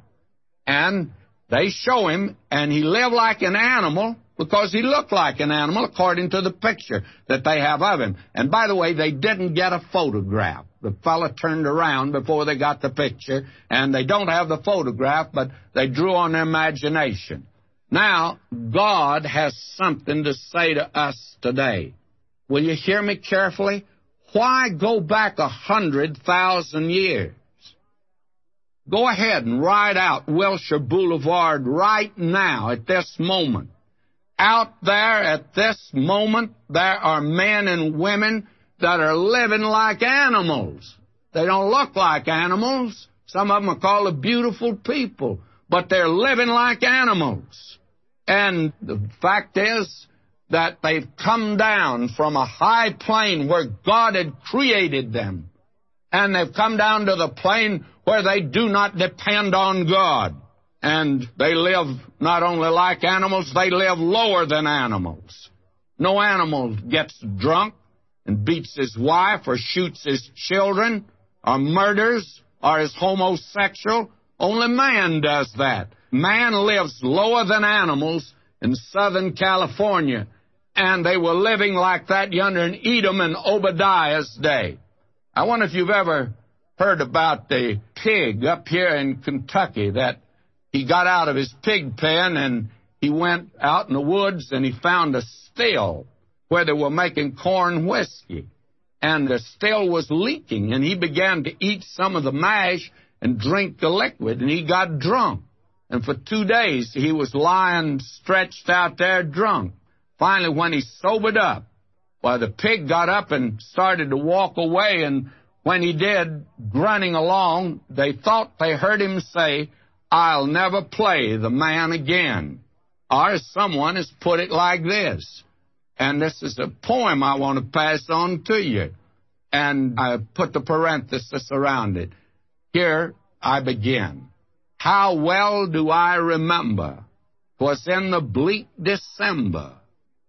And they show him, and he lived like an animal because he looked like an animal according to the picture that they have of him. And by the way, they didn't get a photograph. The fella turned around before they got the picture, and they don't have the photograph, but they drew on their imagination. Now, God has something to say to us today. Will you hear me carefully? Why go back a hundred thousand years? Go ahead and ride out Wilshire Boulevard right now at this moment. Out there at this moment, there are men and women that are living like animals. They don't look like animals. Some of them are called the beautiful people, but they're living like animals. And the fact is that they've come down from a high plane where God had created them. And they've come down to the plane where they do not depend on God. And they live not only like animals, they live lower than animals. No animal gets drunk and beats his wife or shoots his children or murders or is homosexual. Only man does that. Man lives lower than animals in Southern California. And they were living like that yonder in Edom in Obadiah's day. I wonder if you've ever heard about the pig up here in Kentucky that he got out of his pig pen and he went out in the woods and he found a still where they were making corn whiskey. And the still was leaking, and he began to eat some of the mash and drink the liquid, and he got drunk. And for two days he was lying stretched out there drunk. Finally, when he sobered up, well, the pig got up and started to walk away, and when he did, grunting along, they thought they heard him say, I'll never play the man again. Or someone has put it like this. And this is a poem I want to pass on to you. And I put the parenthesis around it. Here I begin. How well do I remember 'twas in the bleak December,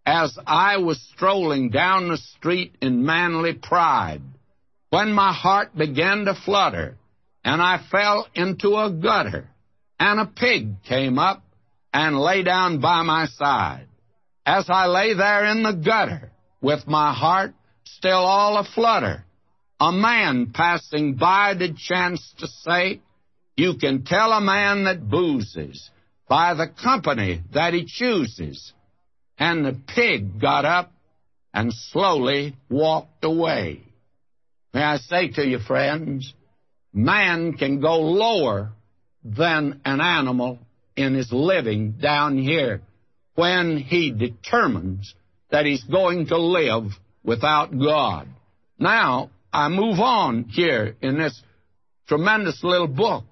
as I was strolling down the street in manly pride, when my heart began to flutter, and I fell into a gutter, and a pig came up and lay down by my side. As I lay there in the gutter, with my heart still all aflutter, a man passing by did chance to say, You can tell a man that boozes by the company that he chooses. And the pig got up and slowly walked away. May I say to you, friends, man can go lower than an animal in his living down here when he determines that he's going to live without God. Now, I move on here in this tremendous little book.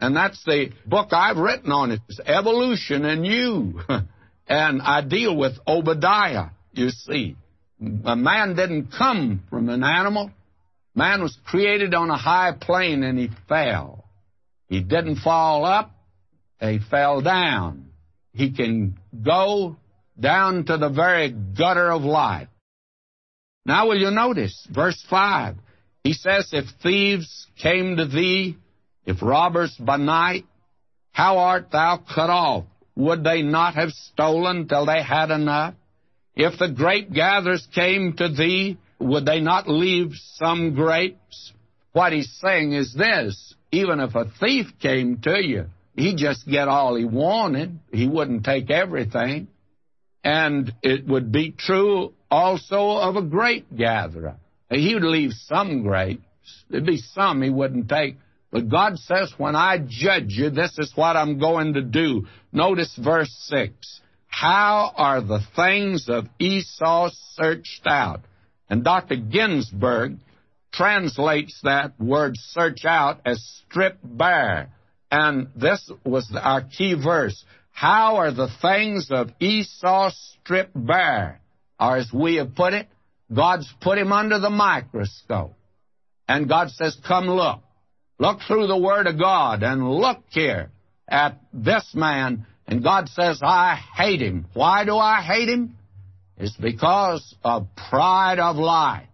And that's the book I've written on it. It's Evolution and You. And I deal with Obadiah, you see. A man didn't come from an animal. Man was created on a high plane and he fell. He didn't fall up. He fell down. He can go down to the very gutter of life. Now will you notice, verse five, he says, if thieves came to thee, if robbers by night, how art thou cut off? Would they not have stolen till they had enough? If the grape gatherers came to thee, would they not leave some grapes? What he's saying is this, even if a thief came to you, he'd just get all he wanted. He wouldn't take everything. And it would be true also of a grape gatherer. He would leave some grapes. There'd be some he wouldn't take. But God says, when I judge you, this is what I'm going to do. Notice verse six. How are the things of Esau searched out? And Doctor Ginsburg translates that word search out as strip bare. And this was our key verse. How are the things of Esau stripped bare? Or as we have put it, God's put him under the microscope. And God says, come look. Look through the Word of God and look here at this man. And God says, I hate him. Why do I hate him? It's because of pride of life.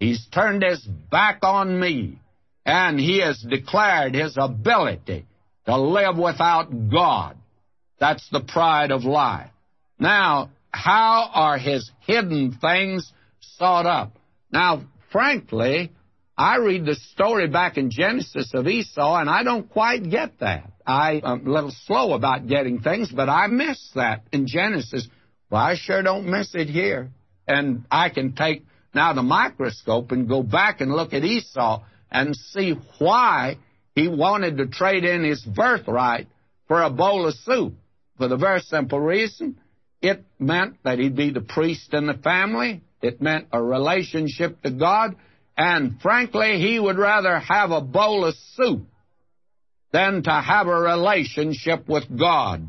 He's turned his back on me. And he has declared his ability to live without God. That's the pride of life. Now, how are his hidden things sought up? Now, frankly, I read the story back in Genesis of Esau, and I don't quite get that. I am a little slow about getting things, but I miss that in Genesis. Well, I sure don't miss it here. And I can take now the microscope and go back and look at Esau and see why he wanted to trade in his birthright for a bowl of soup. For the very simple reason, it meant that he'd be the priest in the family. It meant a relationship to God. And frankly, he would rather have a bowl of soup than to have a relationship with God.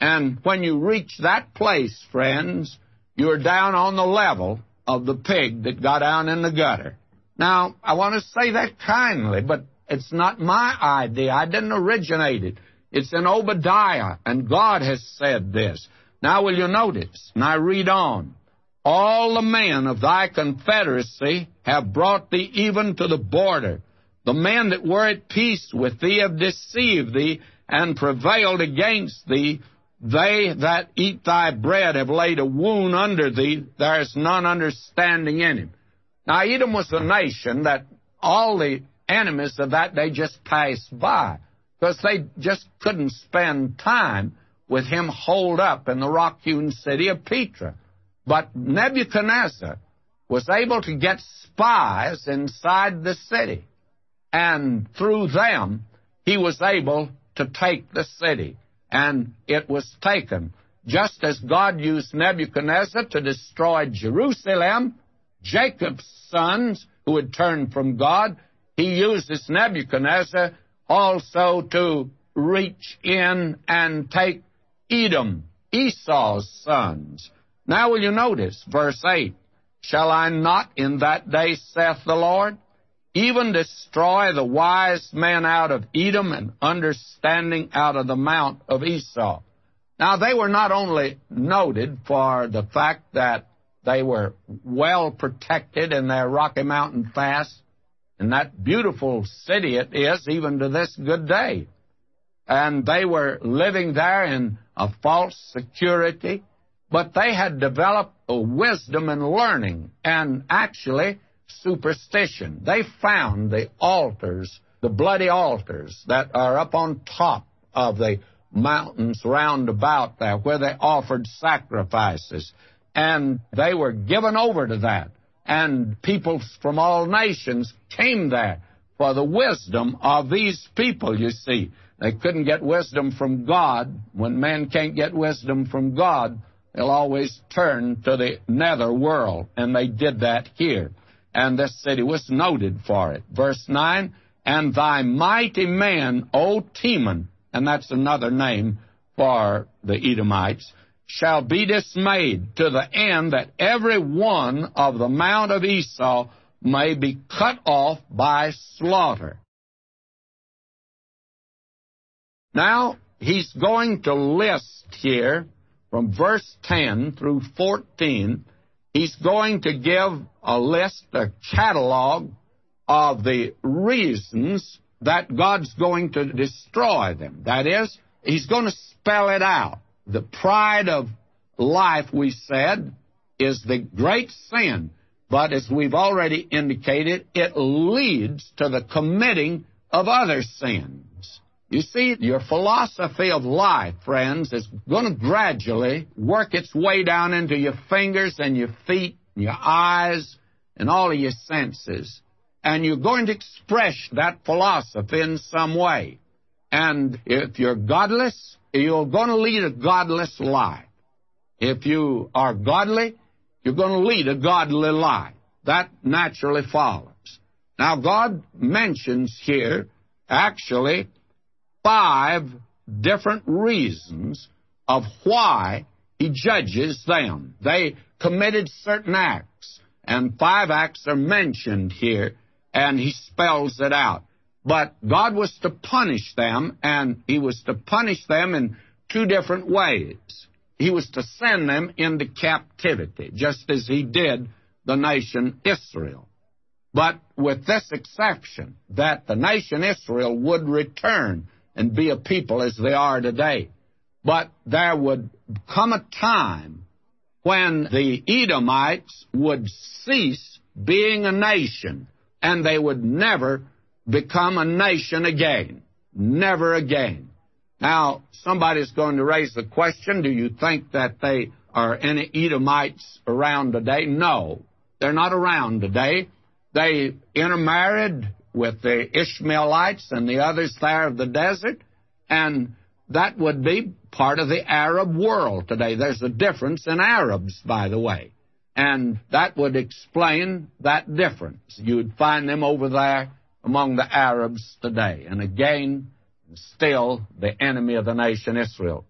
And when you reach that place, friends, you're down on the level of the pig that got down in the gutter. Now, I want to say that kindly, but it's not my idea. I didn't originate it. It's in Obadiah, and God has said this. Now, will you notice? And I read on. All the men of thy confederacy have brought thee even to the border. The men that were at peace with thee have deceived thee and prevailed against thee. They that eat thy bread have laid a wound under thee. There is none understanding in him. Now, Edom was a nation that all the enemies of that day just passed by because they just couldn't spend time with him holed up in the rock-hewn city of Petra. But Nebuchadnezzar was able to get spies inside the city, and through them he was able to take the city, and it was taken. Just as God used Nebuchadnezzar to destroy Jerusalem, Jacob's sons, who had turned from God, he uses Nebuchadnezzar also to reach in and take Edom, Esau's sons. Now will you notice, verse eight, shall I not in that day, saith the Lord, even destroy the wise men out of Edom and understanding out of the mount of Esau? Now they were not only noted for the fact that they were well protected in their Rocky Mountain fast, and that beautiful city it is even to this good day. And they were living there in a false security, but they had developed a wisdom and learning and actually superstition. They found the altars, the bloody altars that are up on top of the mountains round about there where they offered sacrifices. And they were given over to that. And people from all nations came there for the wisdom of these people, you see. They couldn't get wisdom from God. When man can't get wisdom from God, they'll always turn to the nether world. And they did that here. And this city was noted for it. Verse nine, and thy mighty men, O Teman, and that's another name for the Edomites, shall be dismayed, to the end that every one of the mount of Esau may be cut off by slaughter. Now, he's going to list here, from verse ten through fourteen, he's going to give a list, a catalog of the reasons that God's going to destroy them. That is, he's going to spell it out. The pride of life, we said, is the great sin. But as we've already indicated, it leads to the committing of other sins. You see, your philosophy of life, friends, is going to gradually work its way down into your fingers and your feet and your eyes and all of your senses. And you're going to express that philosophy in some way. And if you're godless, you're going to lead a godless life. If you are godly, you're going to lead a godly life. That naturally follows. Now, God mentions here, actually, five different reasons of why he judges them. They committed certain acts, and five acts are mentioned here, and he spells it out. But God was to punish them, and he was to punish them in two different ways. He was to send them into captivity, just as he did the nation Israel. But with this exception, that the nation Israel would return and be a people as they are today. But there would come a time when the Edomites would cease being a nation, and they would never become a nation again. Never again. Now, somebody's going to raise the question, do you think that they are any Edomites around today? No, they're not around today. They intermarried with the Ishmaelites and the others there of the desert, and that would be part of the Arab world today. There's a difference in Arabs, by the way, and that would explain that difference. You'd find them over there among the Arabs today, and again, still the enemy of the nation Israel.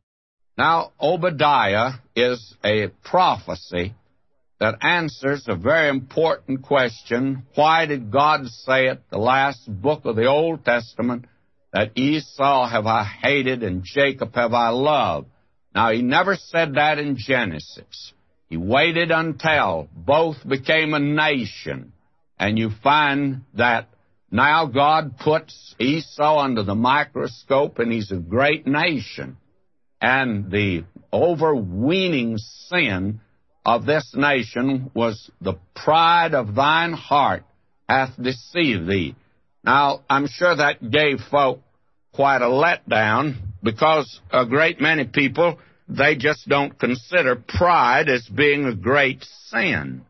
Now, Obadiah is a prophecy that answers a very important question. Why did God say at the last book of the Old Testament that Esau have I hated and Jacob have I loved? Now, he never said that in Genesis. He waited until both became a nation. And you find that now God puts Esau under the microscope, and he's a great nation. And the overweening sin of this nation was the pride of thine heart hath deceived thee. Now, I'm sure that gave folk quite a letdown, because a great many people, they just don't consider pride as being a great sin.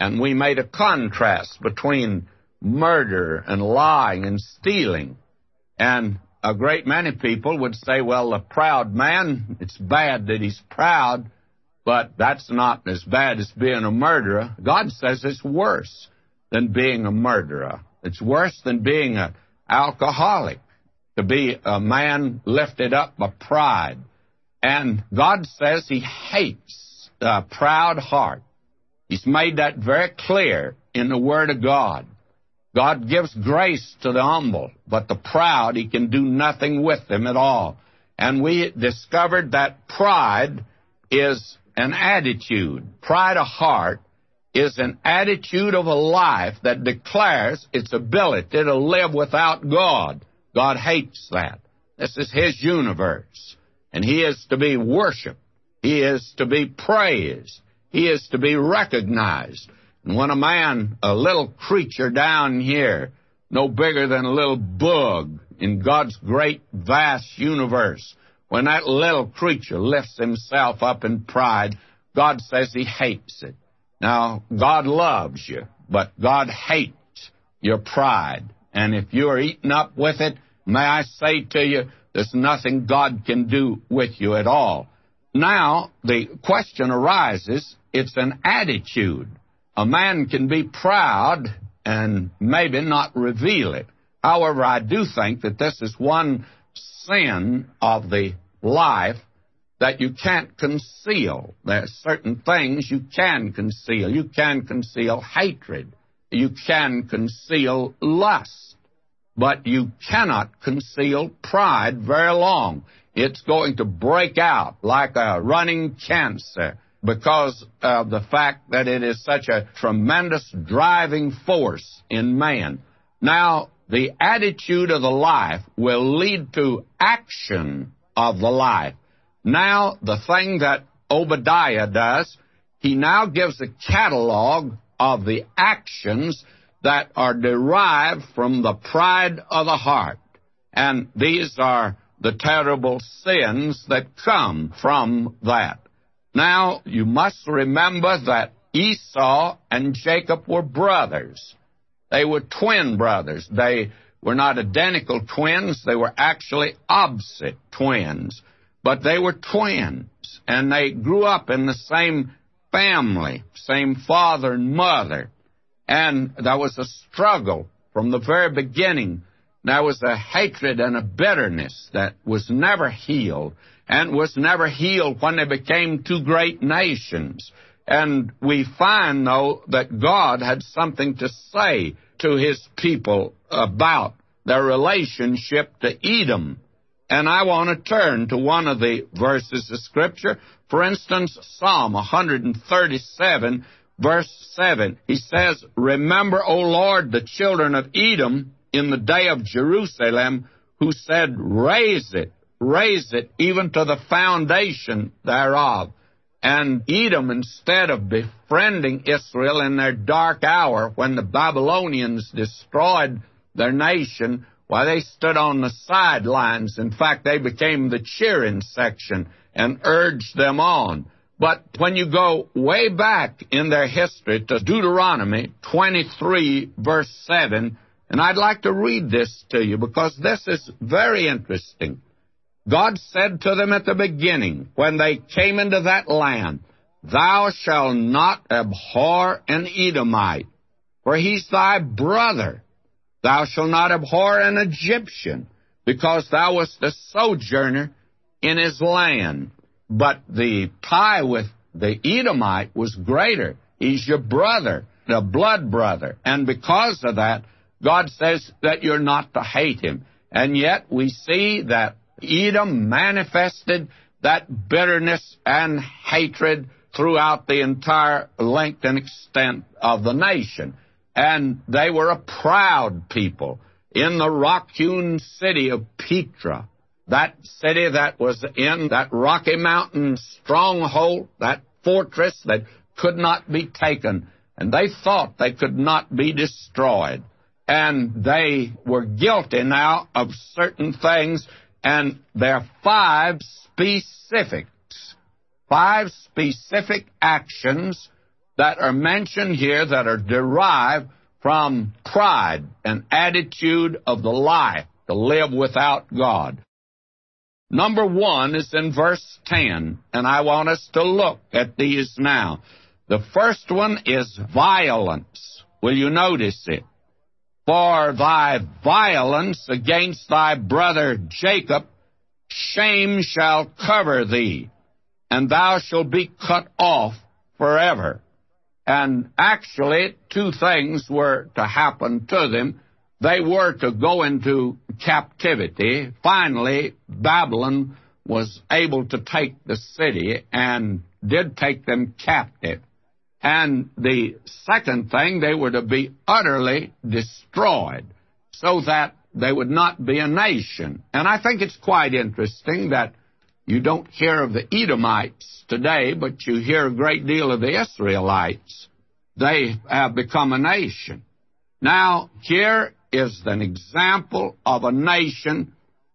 And we made a contrast between murder and lying and stealing. And a great many people would say, well, the proud man, it's bad that he's proud, but that's not as bad as being a murderer. God says it's worse than being a murderer. It's worse than being an alcoholic, to be a man lifted up by pride. And God says he hates a proud heart. He's made that very clear in the Word of God. God gives grace to the humble, but the proud, he can do nothing with them at all. And we discovered that pride is an attitude. Pride of heart is an attitude of a life that declares its ability to live without God. God hates that. This is his universe, and he is to be worshiped. He is to be praised. He is to be recognized. And when a man, a little creature down here, no bigger than a little bug in God's great vast universe, when that little creature lifts himself up in pride, God says he hates it. Now, God loves you, but God hates your pride. And if you are eaten up with it, may I say to you, there's nothing God can do with you at all. Now, the question arises, it's an attitude. A man can be proud and maybe not reveal it. However, I do think that this is one sin of the life that you can't conceal. There are certain things you can conceal. You can conceal hatred. You can conceal lust. But you cannot conceal pride very long. It's going to break out like a running cancer because of the fact that it is such a tremendous driving force in man. Now, the attitude of the life will lead to action of the life. Now, the thing that Obadiah does, he now gives a catalog of the actions that are derived from the pride of the heart. And these are the terrible sins that come from that. Now, you must remember that Esau and Jacob were brothers. They were twin brothers. They were not identical twins. They were actually opposite twins. But they were twins, and they grew up in the same family, same father and mother. And there was a struggle from the very beginning. There was a hatred and a bitterness that was never healed, and was never healed when they became two great nations. And we find, though, that God had something to say to his people about their relationship to Edom. And I want to turn to one of the verses of Scripture. For instance, Psalm one thirty-seven, verse seven. He says, "Remember, O Lord, the children of Edom in the day of Jerusalem, who said, Raise it, raise it, even to the foundation thereof." And Edom, instead of befriending Israel in their dark hour when the Babylonians destroyed their nation, why, they stood on the sidelines. In fact, they became the cheering section and urged them on. But when you go way back in their history to Deuteronomy twenty-three, verse seven, and I'd like to read this to you because this is very interesting. God said to them at the beginning, when they came into that land, "Thou shalt not abhor an Edomite, for he's thy brother. Thou shalt not abhor an Egyptian, because thou wast a sojourner in his land." But the tie with the Edomite was greater. He's your brother, the blood brother. And because of that, God says that you're not to hate him. And yet we see that Edom manifested that bitterness and hatred throughout the entire length and extent of the nation. And they were a proud people in the rock-hewn city of Petra, that city that was in that Rocky Mountain stronghold, that fortress that could not be taken. And they thought they could not be destroyed. And they were guilty now of certain things. And there are five specifics, five specific actions that are mentioned here that are derived from pride, an attitude of the life, to live without God. Number one is in verse ten, and I want us to look at these now. The first one is violence. Will you notice it? "For thy violence against thy brother Jacob, shame shall cover thee, and thou shalt be cut off forever." And actually, two things were to happen to them. They were to go into captivity. Finally, Babylon was able to take the city and did take them captive. And the second thing, they were to be utterly destroyed so that they would not be a nation. And I think it's quite interesting that you don't hear of the Edomites today, but you hear a great deal of the Israelites. They have become a nation. Now, here is an example of a nation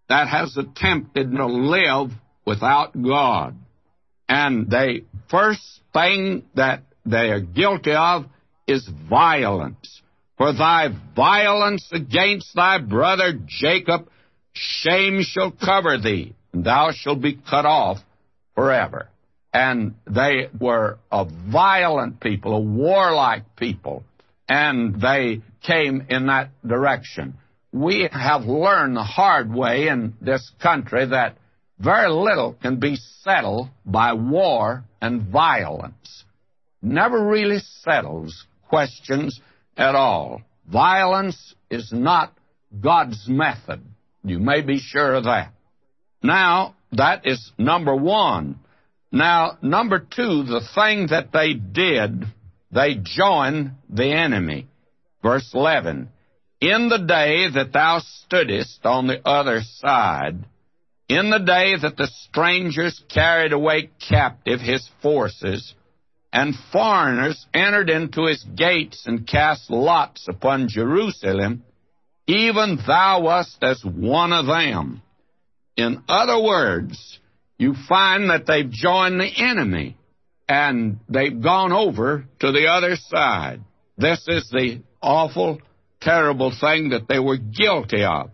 that has attempted to live without God. And the first thing that they are guilty of is violence. "For thy violence against thy brother Jacob, shame shall cover thee, and thou shalt be cut off forever." And they were a violent people, a warlike people, and they came in that direction. we have learned the hard way in this country that very little can be settled by war and violence. Never really settles questions at all. Violence is not God's method. You may be sure of that. Now, that is number one. Now, number two, the thing that they did, they joined the enemy. Verse eleven, in the day that thou stoodest on the other side, in the day that the strangers carried away captive his forces, and foreigners entered into his gates and cast lots upon Jerusalem, even thou wast as one of them. In other words, you find that they've joined the enemy, and they've gone over to the other side. This is the awful, terrible thing that they were guilty of.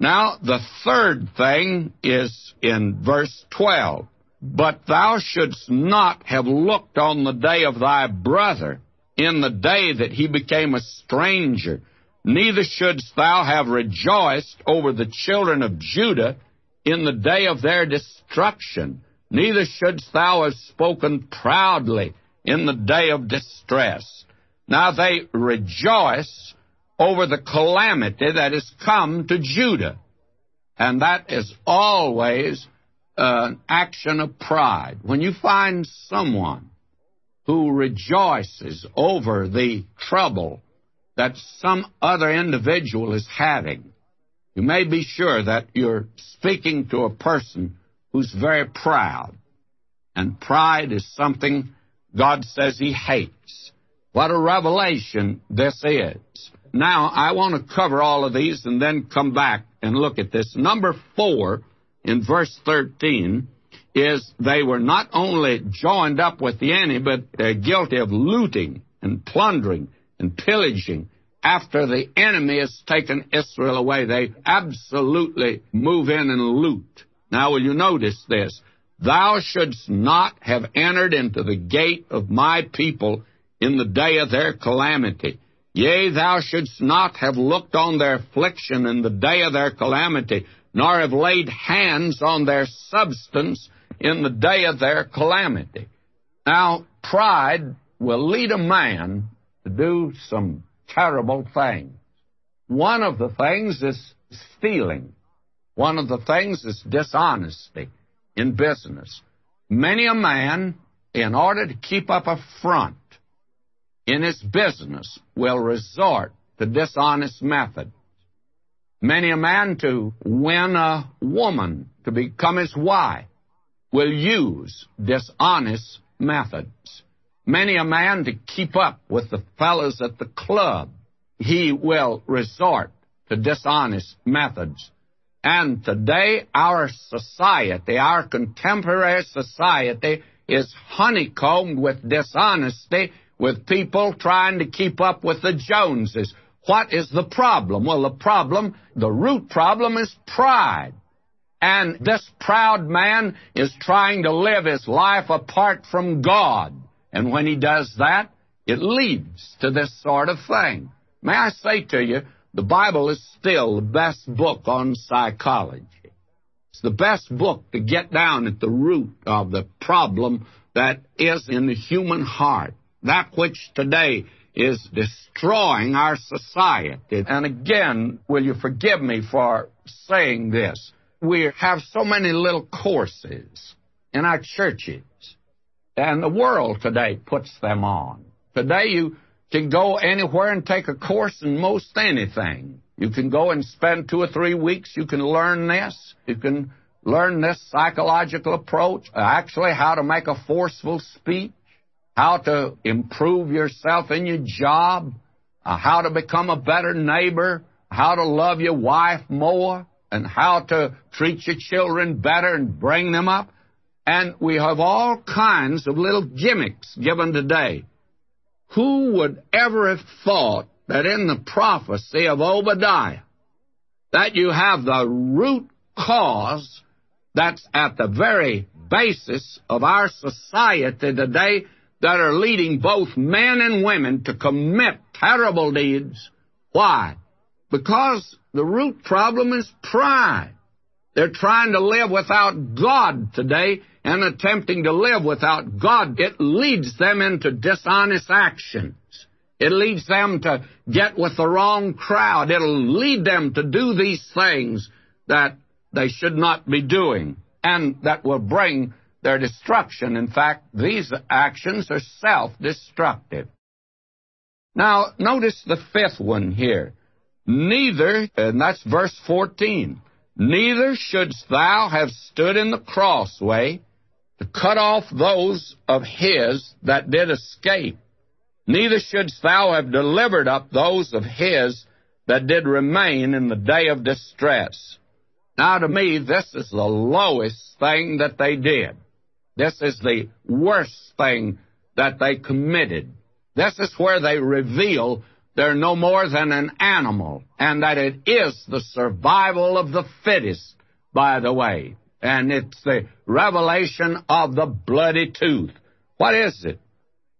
Now, the third thing is in verse twelve. But thou shouldst not have looked on the day of thy brother, in the day that he became a stranger. Neither shouldst thou have rejoiced over the children of Judah in the day of their destruction. Neither shouldst thou have spoken proudly in the day of distress. Now they rejoice over the calamity that has come to Judah. And that is always an action of pride. When you find someone who rejoices over the trouble that some other individual is having, you may be sure that you're speaking to a person who's very proud. And pride is something God says he hates. What a revelation this is. Now, I want to cover all of these and then come back and look at this. Number four, in verse thirteen, is they were not only joined up with the enemy, but they're guilty of looting and plundering and pillaging. After the enemy has taken Israel away, they absolutely move in and loot. Now, will you notice this? Thou shouldst not have entered into the gate of my people in the day of their calamity. Yea, thou shouldst not have looked on their affliction in the day of their calamity, nor have laid hands on their substance in the day of their calamity. Now, pride will lead a man to do some terrible things. One of the things is stealing. One of the things is dishonesty in business. Many a man, in order to keep up a front in his business, will resort to dishonest methods. Many a man, to win a woman to become his wife, will use dishonest methods. Many a man, to keep up with the fellows at the club, he will resort to dishonest methods. And today, our society, our contemporary society, is honeycombed with dishonesty, with people trying to keep up with the Joneses. What is the problem? Well, the problem, the root problem, is pride. And this proud man is trying to live his life apart from God. And when he does that, it leads to this sort of thing. May I say to you, the Bible is still the best book on psychology. It's the best book to get down at the root of the problem that is in the human heart, that which today is destroying our society. And again, will you forgive me for saying this? We have so many little courses in our churches, and the world today puts them on. Today you can go anywhere and take a course in most anything. You can go and spend two or three weeks. You can learn this. You can learn this psychological approach, actually how to make a forceful speech, how to improve yourself in your job, uh, how to become a better neighbor, how to love your wife more, and how to treat your children better and bring them up. And we have all kinds of little gimmicks given today. Who would ever have thought that in the prophecy of Obadiah, that you have the root cause that's at the very basis of our society today, that are leading both men and women to commit terrible deeds. Why? Because The root problem is pride. They're trying to live without God today and attempting to live without God. It leads them into dishonest actions. It leads them to get with the wrong crowd. It'll lead them to do these things that they should not be doing and that will bring their destruction. In fact, these actions are self-destructive. Now, notice the fifth one here. Neither, and that's verse fourteen, neither shouldst thou have stood in the crossway to cut off those of his that did escape. Neither shouldst thou have delivered up those of his that did remain in the day of distress. Now, to me, this is the lowest thing that they did. This is the worst thing that they committed. This is where they reveal they're no more than an animal, and that it is the survival of the fittest, by the way. And it's the revelation of the bloody tooth. What is it?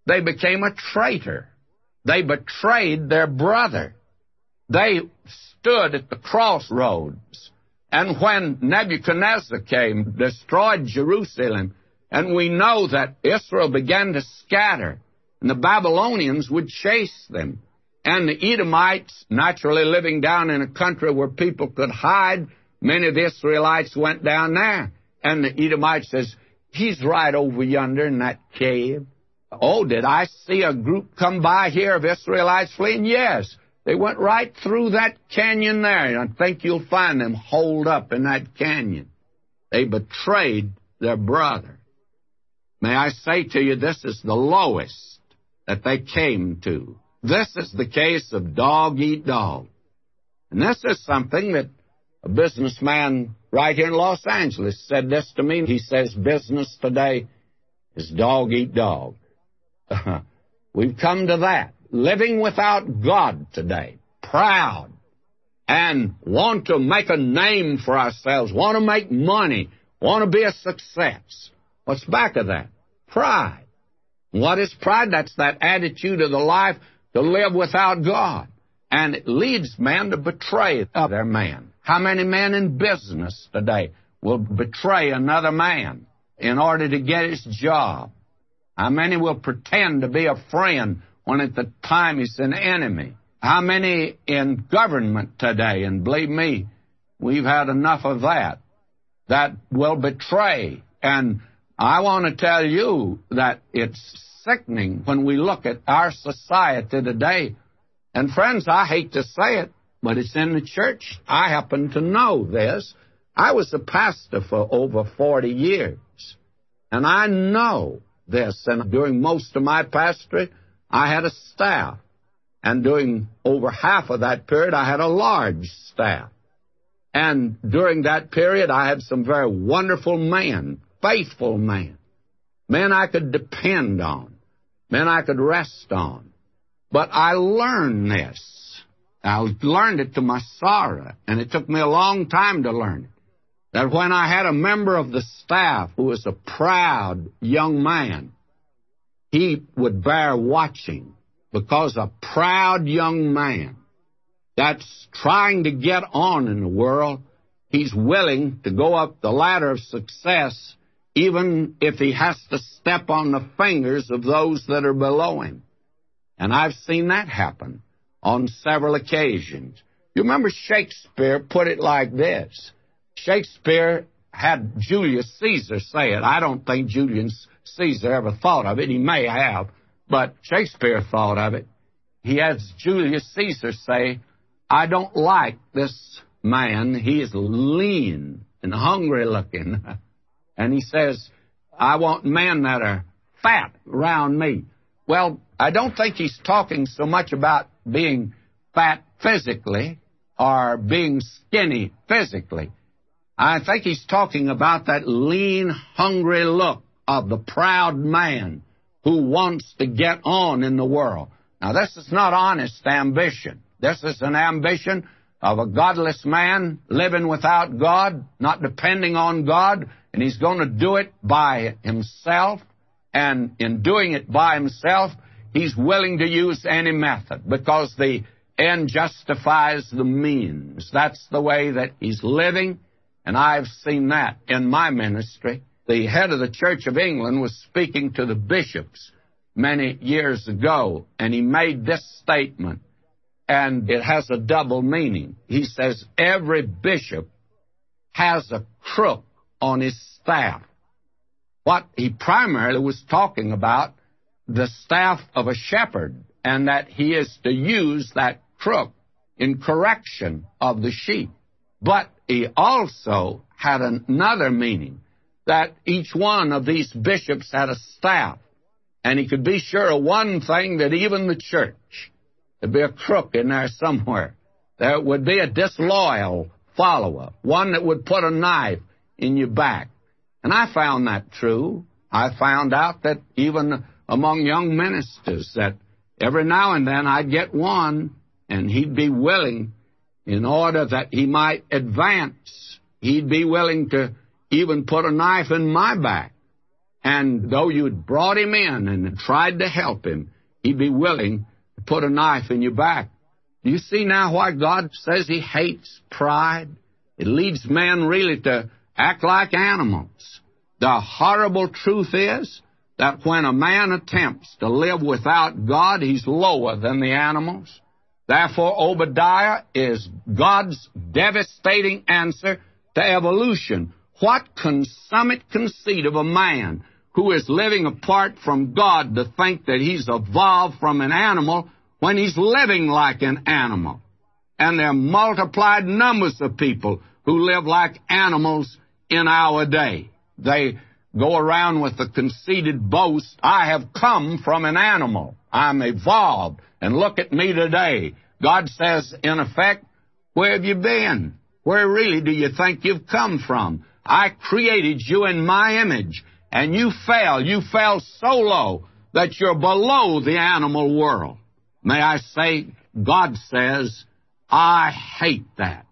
They became a traitor. They betrayed their brother. They stood at the crossroads. And when Nebuchadnezzar came, destroyed Jerusalem, and we know that Israel began to scatter, and the Babylonians would chase them. And the Edomites, naturally living down in a country where people could hide, many of the Israelites went down there. And the Edomite says, he's right over yonder in that cave. Oh, did I see a group come by here of Israelites fleeing? Yes. They went right through that canyon there, and I think you'll find them holed up in that canyon. They betrayed their brother. May I say to you, this is the lowest that they came to. This is the case of dog eat dog. And this is something that a businessman right here in Los Angeles said this to me. He says, business today is dog eat dog. We've come to that. Living without God today, proud, and want to make a name for ourselves, want to make money, want to be a success. What's back of that? Pride. What is pride? That's that attitude of the life to live without God. And it leads man to betray other man. How many men in business today will betray another man in order to get his job? How many will pretend to be a friend when at the time he's an enemy? How many in government today, and believe me, we've had enough of that, that will betray. And I want to tell you that it's sickening when we look at our society today. And friends, I hate to say it, but it's in the church. I happen to know this. I was a pastor for over forty years, and I know this. And during most of my pastorate, I had a staff, and during over half of that period, I had a large staff. And during that period, I had some very wonderful men, faithful men, men I could depend on, men I could rest on. But I learned this. I learned it to my sorrow, and it took me a long time to learn it, that when I had a member of the staff who was a proud young man, he would bear watching, because a proud young man that's trying to get on in the world, he's willing to go up the ladder of success even if he has to step on the fingers of those that are below him. And I've seen that happen on several occasions. You remember Shakespeare put it like this. Shakespeare had Julius Caesar say it. I don't think Julius Caesar ever thought of it. He may have, but Shakespeare thought of it. He has Julius Caesar say, I don't like this man. He is lean and hungry looking. And he says, I want men that are fat around me. Well, I don't think he's talking so much about being fat physically or being skinny physically. I think he's talking about that lean, hungry look of the proud man who wants to get on in the world. Now, this is not honest ambition. This is an ambition of a godless man living without God, not depending on God, and he's going to do it by himself. And in doing it by himself, he's willing to use any method, because the end justifies the means. That's the way that he's living, and I've seen that in my ministry. The head of the Church of England was speaking to the bishops many years ago, and he made this statement, and it has a double meaning. He says, every bishop has a crook on his staff. What he primarily was talking about, the staff of a shepherd, and that he is to use that crook in correction of the sheep. But he also had another meaning, that each one of these bishops had a staff, and he could be sure of one thing, that even the church, there'd be a crook in there somewhere. There would be a disloyal follower, one that would put a knife in your back. And I found that true. I found out that even among young ministers, that every now and then I'd get one, and he'd be willing, in order that he might advance, he'd be willing to even put a knife in my back. And though you'd brought him in and tried to help him, he'd be willing to put a knife in your back. Do you see now why God says he hates pride? It leads men really to act like animals. The horrible truth is that when a man attempts to live without God, he's lower than the animals. Therefore, Obadiah is God's devastating answer to evolution. What consummate conceit of a man who is living apart from God to think that he's evolved from an animal when he's living like an animal. And there are multiplied numbers of people who live like animals in our day. They go around with the conceited boast, I have come from an animal. I'm evolved. And look at me today. God says, in effect, where have you been? Where really do you think you've come from? I created you in my image, and you fell. You fell so low that you're below the animal world. May I say, God says, I hate that.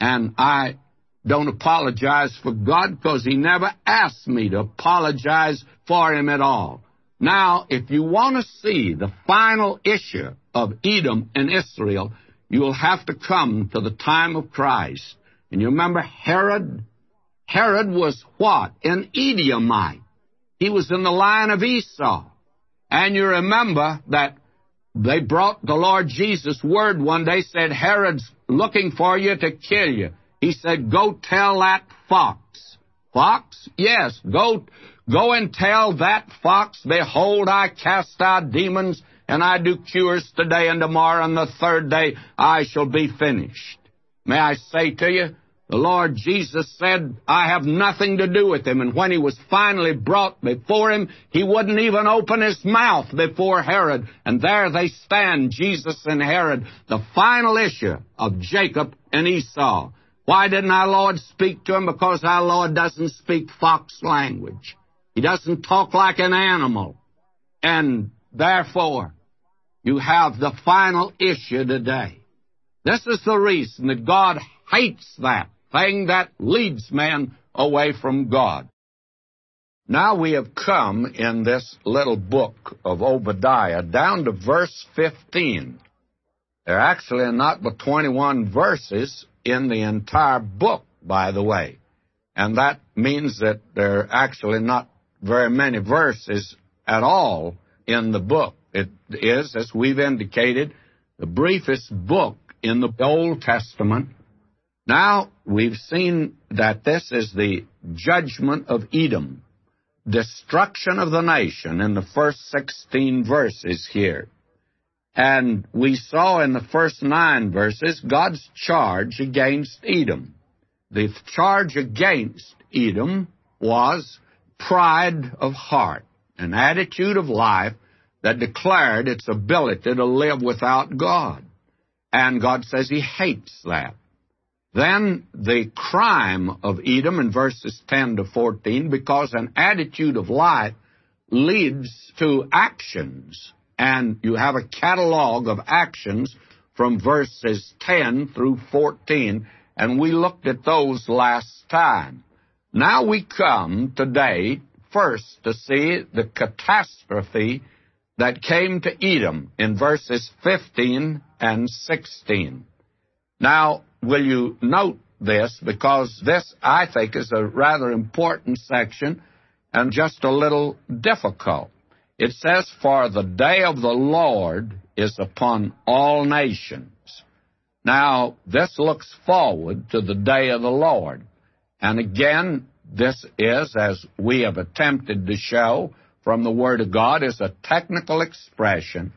And I don't apologize for God, because he never asked me to apologize for him at all. Now, if you want to see the final issue of Edom and Israel, you'll have to come to the time of Christ. And you remember Herod? Herod was what? An Edomite. He was in the line of Esau. And you remember that they brought the Lord Jesus word one day, said, Herod's looking for you to kill you. He said, go tell that fox. Fox? Yes. Go, go and tell that fox, behold, I cast out demons, and I do cures today and tomorrow, and the third day I shall be finished. May I say to you, the Lord Jesus said, I have nothing to do with him. And when he was finally brought before him, he wouldn't even open his mouth before Herod. And there they stand, Jesus and Herod, the final issue of Jacob and Esau. Why didn't our Lord speak to him? Because our Lord doesn't speak fox language. He doesn't talk like an animal. And therefore, you have the final issue today. This is the reason that God hates that thing that leads man away from God. Now we have come in this little book of Obadiah down to verse fifteen. There actually are not but twenty-one verses in the entire book, by the way. And that means that there are actually not very many verses at all in the book. It is, as we've indicated, the briefest book in the Old Testament. Now, we've seen that this is the judgment of Edom, destruction of the nation in the first sixteen verses here. And we saw in the first nine verses God's charge against Edom. The charge against Edom was pride of heart, an attitude of life that declared its ability to live without God. And God says he hates that. Then the crime of Edom in verses ten to fourteen, because an attitude of life leads to actions. And you have a catalog of actions from verses ten through fourteen, and we looked at those last time. Now we come today first to see the catastrophe that came to Edom in verses 15 and sixteen. Now, will you note this, because this, I think, is a rather important section and just a little difficult. It says, "For the day of the Lord is upon all nations." Now, this looks forward to the day of the Lord. And again, this is, as we have attempted to show from the Word of God, is a technical expression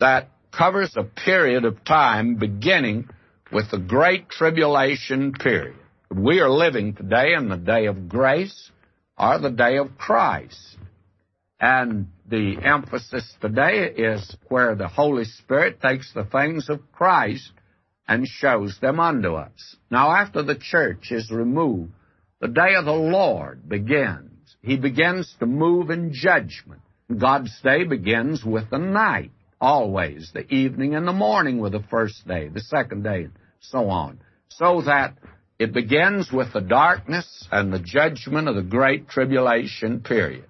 that covers a period of time beginning with the Great Tribulation period. We are living today in the day of grace or the day of Christ. And the emphasis today is where the Holy Spirit takes the things of Christ and shows them unto us. Now, after the church is removed, the day of the Lord begins. He begins to move in judgment. God's day begins with the night, always, the evening and the morning were the first day, the second day, and so on, so that it begins with the darkness and the judgment of the Great Tribulation period.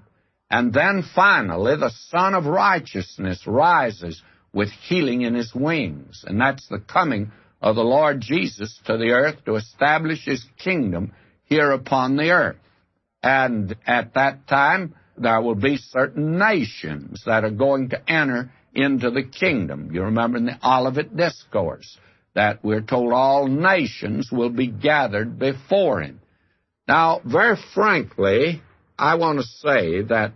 And then finally, the Son of Righteousness rises with healing in his wings. And that's the coming of the Lord Jesus to the earth to establish his kingdom here upon the earth. And at that time, there will be certain nations that are going to enter into the kingdom. You remember in the Olivet Discourse that we're told all nations will be gathered before him. Now, very frankly, I want to say that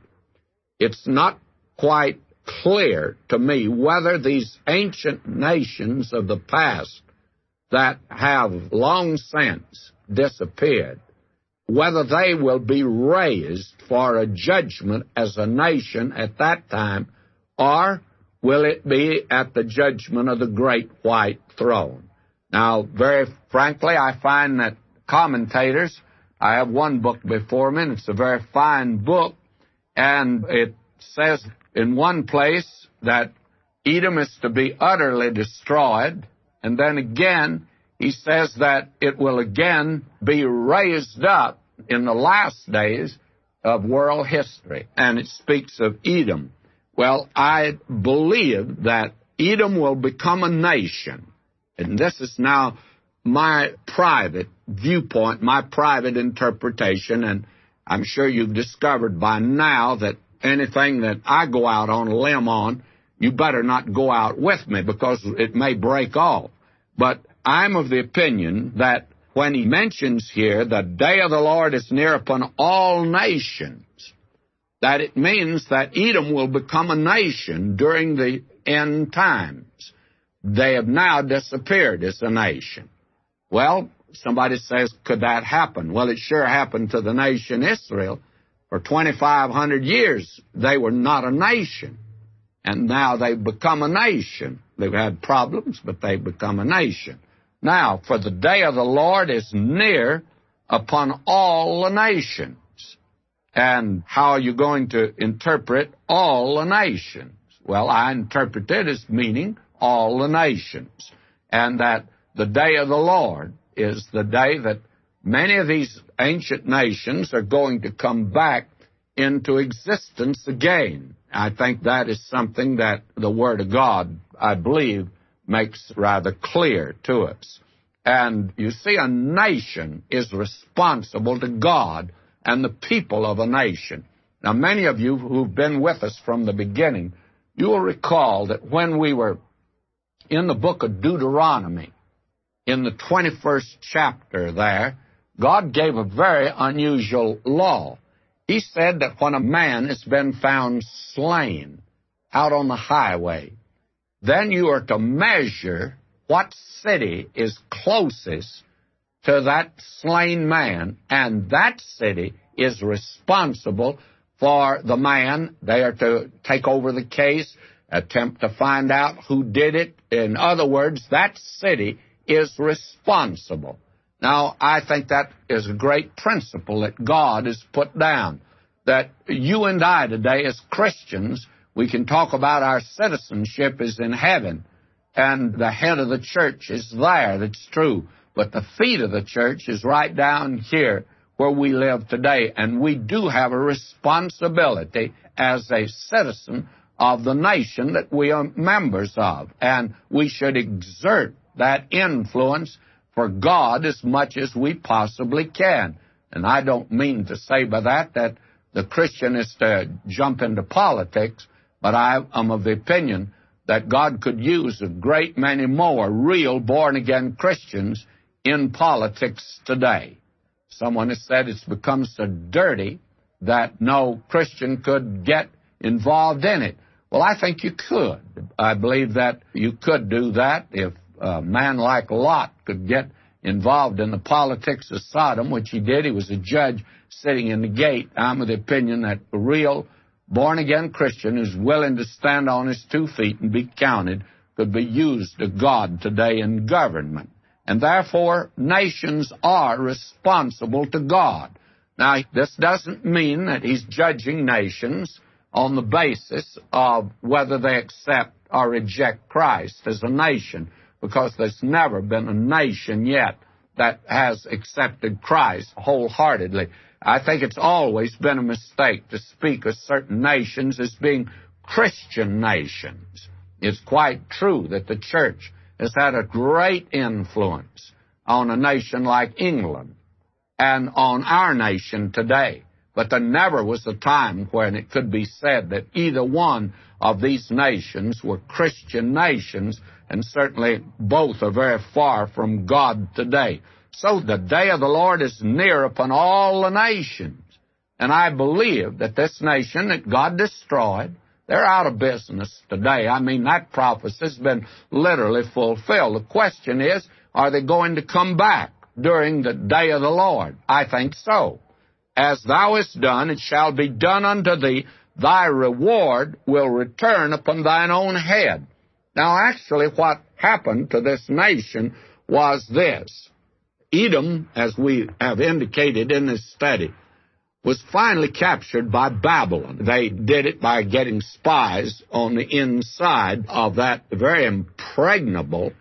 it's not quite clear to me whether these ancient nations of the past that have long since disappeared, whether they will be raised for a judgment as a nation at that time, or will it be at the judgment of the great white throne. Now, very frankly, I find that commentators, I have one book before me, and it's a very fine book, and it says in one place that Edom is to be utterly destroyed, and then again he says that it will again be raised up in the last days of world history, and it speaks of Edom. Well, I believe that Edom will become a nation, and this is now my private viewpoint, my private interpretation, and I'm sure you've discovered by now that anything that I go out on a limb on, you better not go out with me because it may break off. But I'm of the opinion that when he mentions here, the day of the Lord is near upon all nations, that it means that Edom will become a nation during the end times. They have now disappeared as a nation. Well, somebody says, could that happen? Well, it sure happened to the nation Israel. For twenty-five hundred years, they were not a nation, and now they've become a nation. They've had problems, but they've become a nation. Now, for the day of the Lord is near upon all the nations. And how are you going to interpret all the nations? Well, I interpret it as meaning all the nations, and that the day of the Lord is the day that many of these ancient nations are going to come back into existence again. I think that is something that the Word of God, I believe, makes rather clear to us. And you see, a nation is responsible to God and the people of a nation. Now, many of you who've been with us from the beginning, you will recall that when we were in the book of Deuteronomy, in the twenty-first chapter there, God gave a very unusual law. He said that when a man has been found slain out on the highway, then you are to measure what city is closest to that slain man, and that city is responsible for the man. They are to take over the case, attempt to find out who did it. In other words, that city is responsible. Now, I think that is a great principle that God has put down, that you and I today as Christians, we can talk about our citizenship is in heaven, and the head of the church is there, that's true, but the feet of the church is right down here where we live today, and we do have a responsibility as a citizen of the nation that we are members of, and we should exert that influence for God as much as we possibly can. And I don't mean to say by that that the Christian is to jump into politics, but I am of the opinion that God could use a great many more real born-again Christians in politics today. Someone has said it's become so dirty that no Christian could get involved in it. Well, I think you could. I believe that you could do that if a man like Lot could get involved in the politics of Sodom, which he did. He was a judge sitting in the gate. I'm of the opinion that a real born-again Christian who's willing to stand on his two feet and be counted could be used to God today in government. And therefore, nations are responsible to God. Now, this doesn't mean that he's judging nations on the basis of whether they accept or reject Christ as a nation, because there's never been a nation yet that has accepted Christ wholeheartedly. I think it's always been a mistake to speak of certain nations as being Christian nations. It's quite true that the church has had a great influence on a nation like England and on our nation today. But there never was a time when it could be said that either one of these nations were Christian nations, and certainly both are very far from God today. So the day of the Lord is near upon all the nations. And I believe that this nation that God destroyed, they're out of business today. I mean, that prophecy has been literally fulfilled. The question is, are they going to come back during the day of the Lord? I think so. As thou hast done, it shall be done unto thee. Thy reward will return upon thine own head. Now, actually, what happened to this nation was this. Edom, as we have indicated in this study, was finally captured by Babylon. They did it by getting spies on the inside of that very impregnable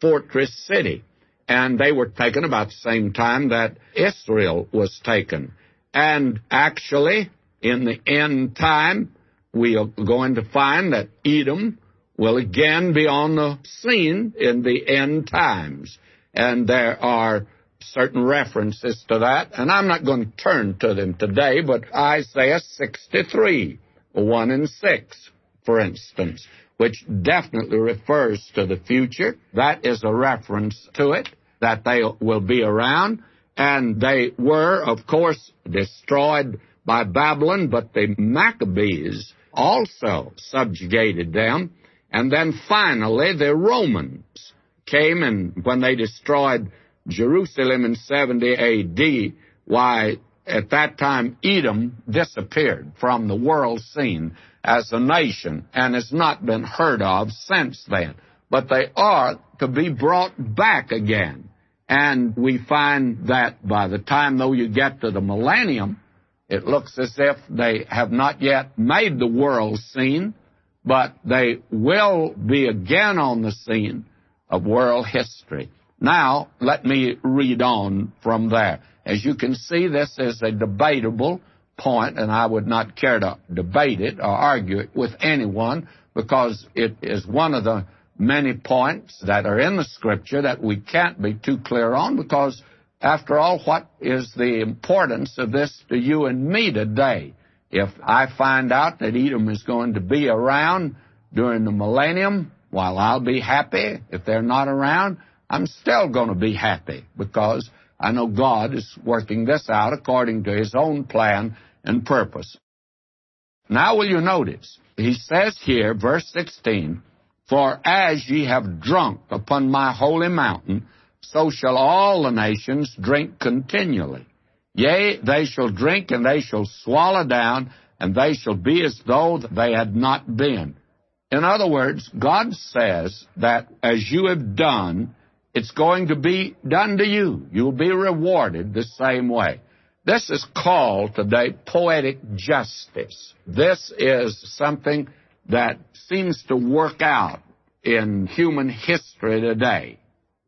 fortress city. And they were taken about the same time that Israel was taken. And actually, in the end time, we are going to find that Edom will again be on the scene in the end times. And there are certain references to that, and I'm not going to turn to them today, but Isaiah sixty-three, one and six, for instance, which definitely refers to the future. That is a reference to it, that they will be around, and they were, of course, destroyed by Babylon, but the Maccabees also subjugated them, and then finally the Romans came, and when they destroyed Jerusalem in seventy A D, why, at that time, Edom disappeared from the world scene as a nation and has not been heard of since then. But they are to be brought back again. And we find that by the time, though, you get to the millennium, it looks as if they have not yet made the world scene, but they will be again on the scene of world history. Now, let me read on from there. As you can see, this is a debatable point, and I would not care to debate it or argue it with anyone, because it is one of the many points that are in the Scripture that we can't be too clear on, because, after all, what is the importance of this to you and me today? If I find out that Edom is going to be around during the millennium, while I'll be happy. If they're not around, I'm still going to be happy, because I know God is working this out according to His own plan and purpose. Now will you notice, He says here, verse sixteen, For as ye have drunk upon my holy mountain, so shall all the nations drink continually. Yea, they shall drink, and they shall swallow down, and they shall be as though they had not been. In other words, God says that as you have done, it's going to be done to you. You'll be rewarded the same way. This is called today poetic justice. This is something that seems to work out in human history today.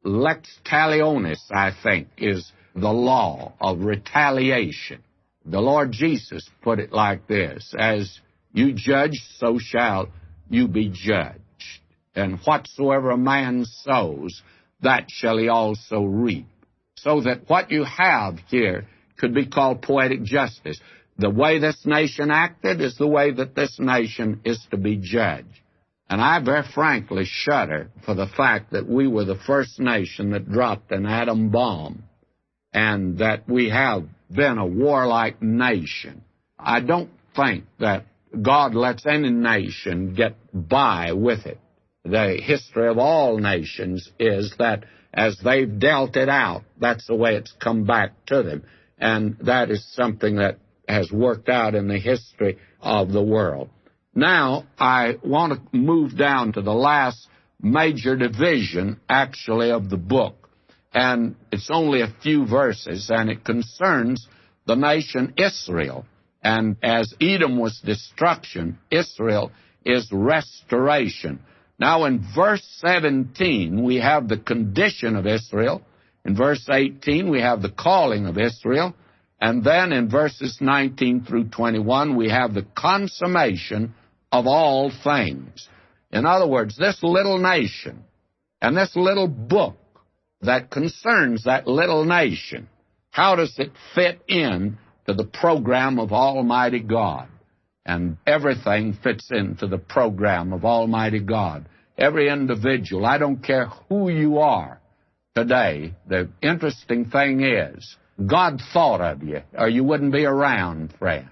Lex talionis, I think, is the law of retaliation. The Lord Jesus put it like this: as You judge, so shall you be judged. And whatsoever a man sows, that shall he also reap. So that what you have here could be called poetic justice. The way this nation acted is the way that this nation is to be judged. And I very frankly shudder for the fact that we were the first nation that dropped an atom bomb and that we have been a warlike nation. I don't think that God lets any nation get by with it. The history of all nations is that as they've dealt it out, that's the way it's come back to them. And that is something that has worked out in the history of the world. Now, I want to move down to the last major division, actually, of the book. And it's only a few verses, and it concerns the nation Israel. And as Edom was destruction, Israel is restoration. Now, in verse seventeen, we have the condition of Israel. In verse eighteen, we have the calling of Israel. And then in verses nineteen through twenty-one, we have the consummation of all things. In other words, this little nation and this little book that concerns that little nation, how does it fit in to the program of Almighty God? And everything fits into the program of Almighty God. Every individual, I don't care who you are today, the interesting thing is God thought of you, or you wouldn't be around, friends.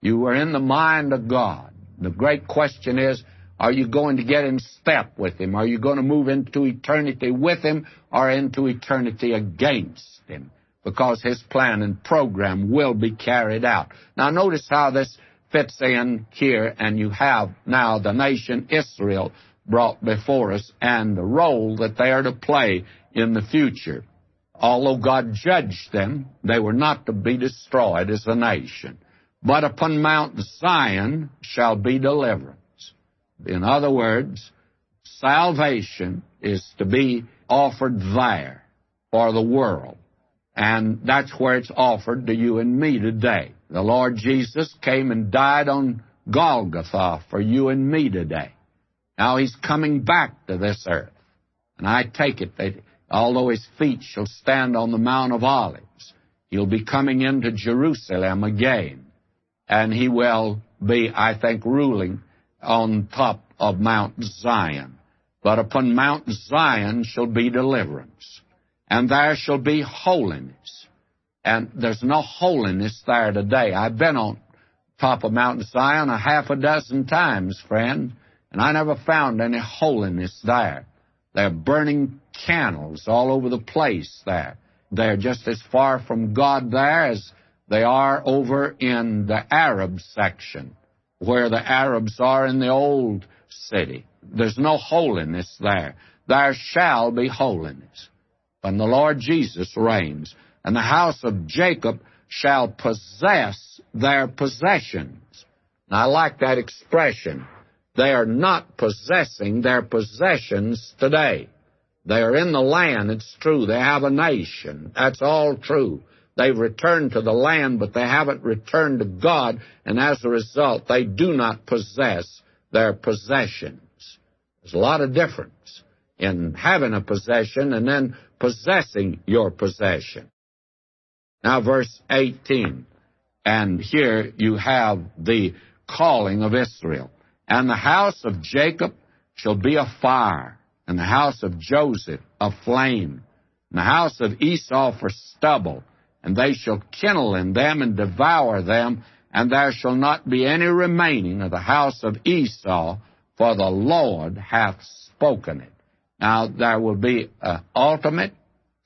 You were in the mind of God. The great question is, are you going to get in step with Him? Are you going to move into eternity with Him or into eternity against Him? Because His plan and program will be carried out. Now, notice how this fits in here, and you have now the nation Israel brought before us and the role that they are to play in the future. Although God judged them, they were not to be destroyed as a nation. But upon Mount Zion shall be deliverance. In other words, salvation is to be offered there for the world. And that's where it's offered to you and me today. The Lord Jesus came and died on Golgotha for you and me today. Now He's coming back to this earth. And I take it that although His feet shall stand on the Mount of Olives, He'll be coming into Jerusalem again. And He will be, I think, ruling on top of Mount Zion. But upon Mount Zion shall be deliverance, and there shall be holiness. And there's no holiness there today. I've been on top of Mount Zion a half a dozen times, friend, and I never found any holiness there. They're burning candles all over the place there. They're just as far from God there as they are over in the Arab section, where the Arabs are in the old city. There's no holiness there. There shall be holiness when the Lord Jesus reigns, and the house of Jacob shall possess their possessions. And I like that expression. They are not possessing their possessions today. They are in the land, it's true. They have a nation, that's all true. They've returned to the land, but they haven't returned to God, and as a result, they do not possess their possessions. There's a lot of difference in having a possession and then possessing your possession. Now, verse eighteen, and here you have the calling of Israel. And the house of Jacob shall be a fire, and the house of Joseph a flame, and the house of Esau for stubble, and they shall kindle in them and devour them, and there shall not be any remaining of the house of Esau, for the Lord hath spoken it. Now, there will be an ultimate,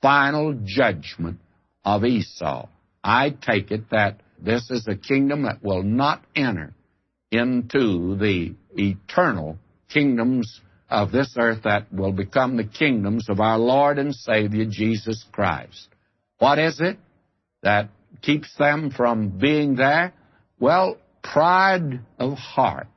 final judgment of Esau. I take it that this is a kingdom that will not enter into the eternal kingdoms of this earth that will become the kingdoms of our Lord and Savior, Jesus Christ. What is it that keeps them from being there? Well, pride of heart,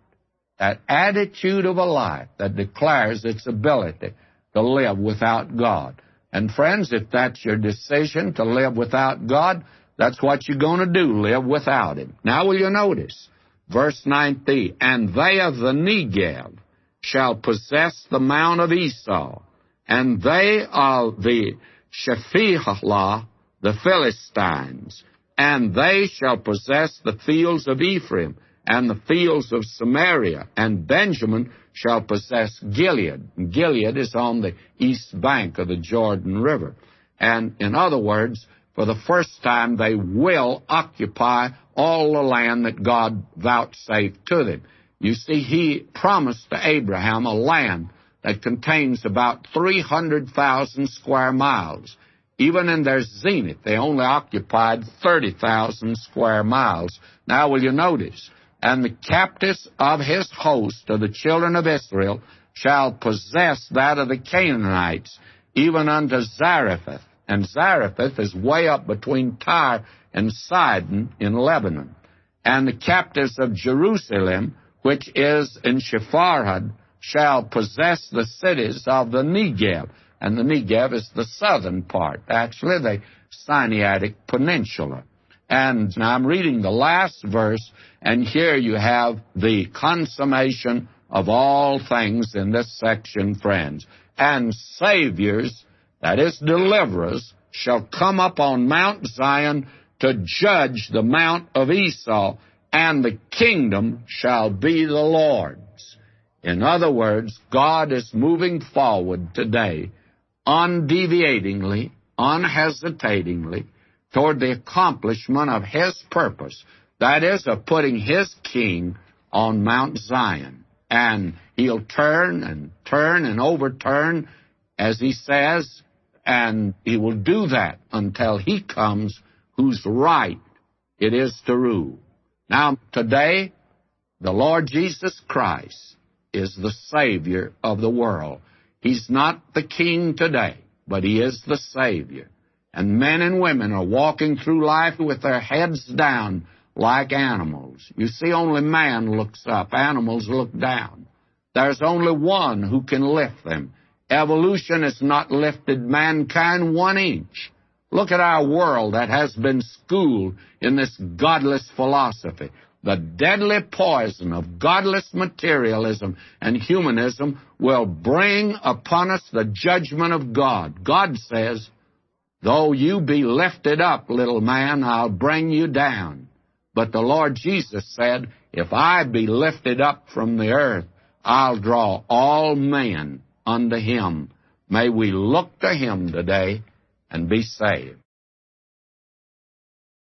that attitude of a life that declares its ability to live without God. And friends, if that's your decision to live without God, that's what you're going to do, live without Him. Now, will you notice? Verse nineteen, and they of the Negev shall possess the mount of Esau, and they of the Shephelah, the Philistines, and they shall possess the fields of Ephraim, and the fields of Samaria, and Benjamin shall possess Gilead. Gilead is on the east bank of the Jordan River. And in other words, for the first time, they will occupy all the land that God vouchsafed to them. You see, he promised to Abraham a land that contains about three hundred thousand square miles. Even in their zenith, they only occupied thirty thousand square miles. Now, will you notice? And the captives of his host, of the children of Israel, shall possess that of the Canaanites, even unto Zarephath. And Zarephath is way up between Tyre and Sidon in Lebanon. And the captives of Jerusalem, which is in Sepharad, shall possess the cities of the Negev. And the Negev is the southern part, actually the Sinaitic Peninsula. And now I'm reading the last verse, and here you have the consummation of all things in this section, friends. And saviors, that is, deliverers, shall come up on Mount Zion to judge the mount of Esau, and the kingdom shall be the Lord's. In other words, God is moving forward today, undeviatingly, unhesitatingly, toward the accomplishment of His purpose, that is, of putting His king on Mount Zion. And He'll turn and turn and overturn, as He says, and He will do that until He comes whose right it is to rule. Now, today, the Lord Jesus Christ is the Savior of the world. He's not the king today, but He is the Savior. And men and women are walking through life with their heads down like animals. You see, only man looks up. Animals look down. There's only one who can lift them. Evolution has not lifted mankind one inch. Look at our world that has been schooled in this godless philosophy. The deadly poison of godless materialism and humanism will bring upon us the judgment of God. God says, though you be lifted up, little man, I'll bring you down. But the Lord Jesus said, if I be lifted up from the earth, I'll draw all men unto Him. May we look to Him today and be saved.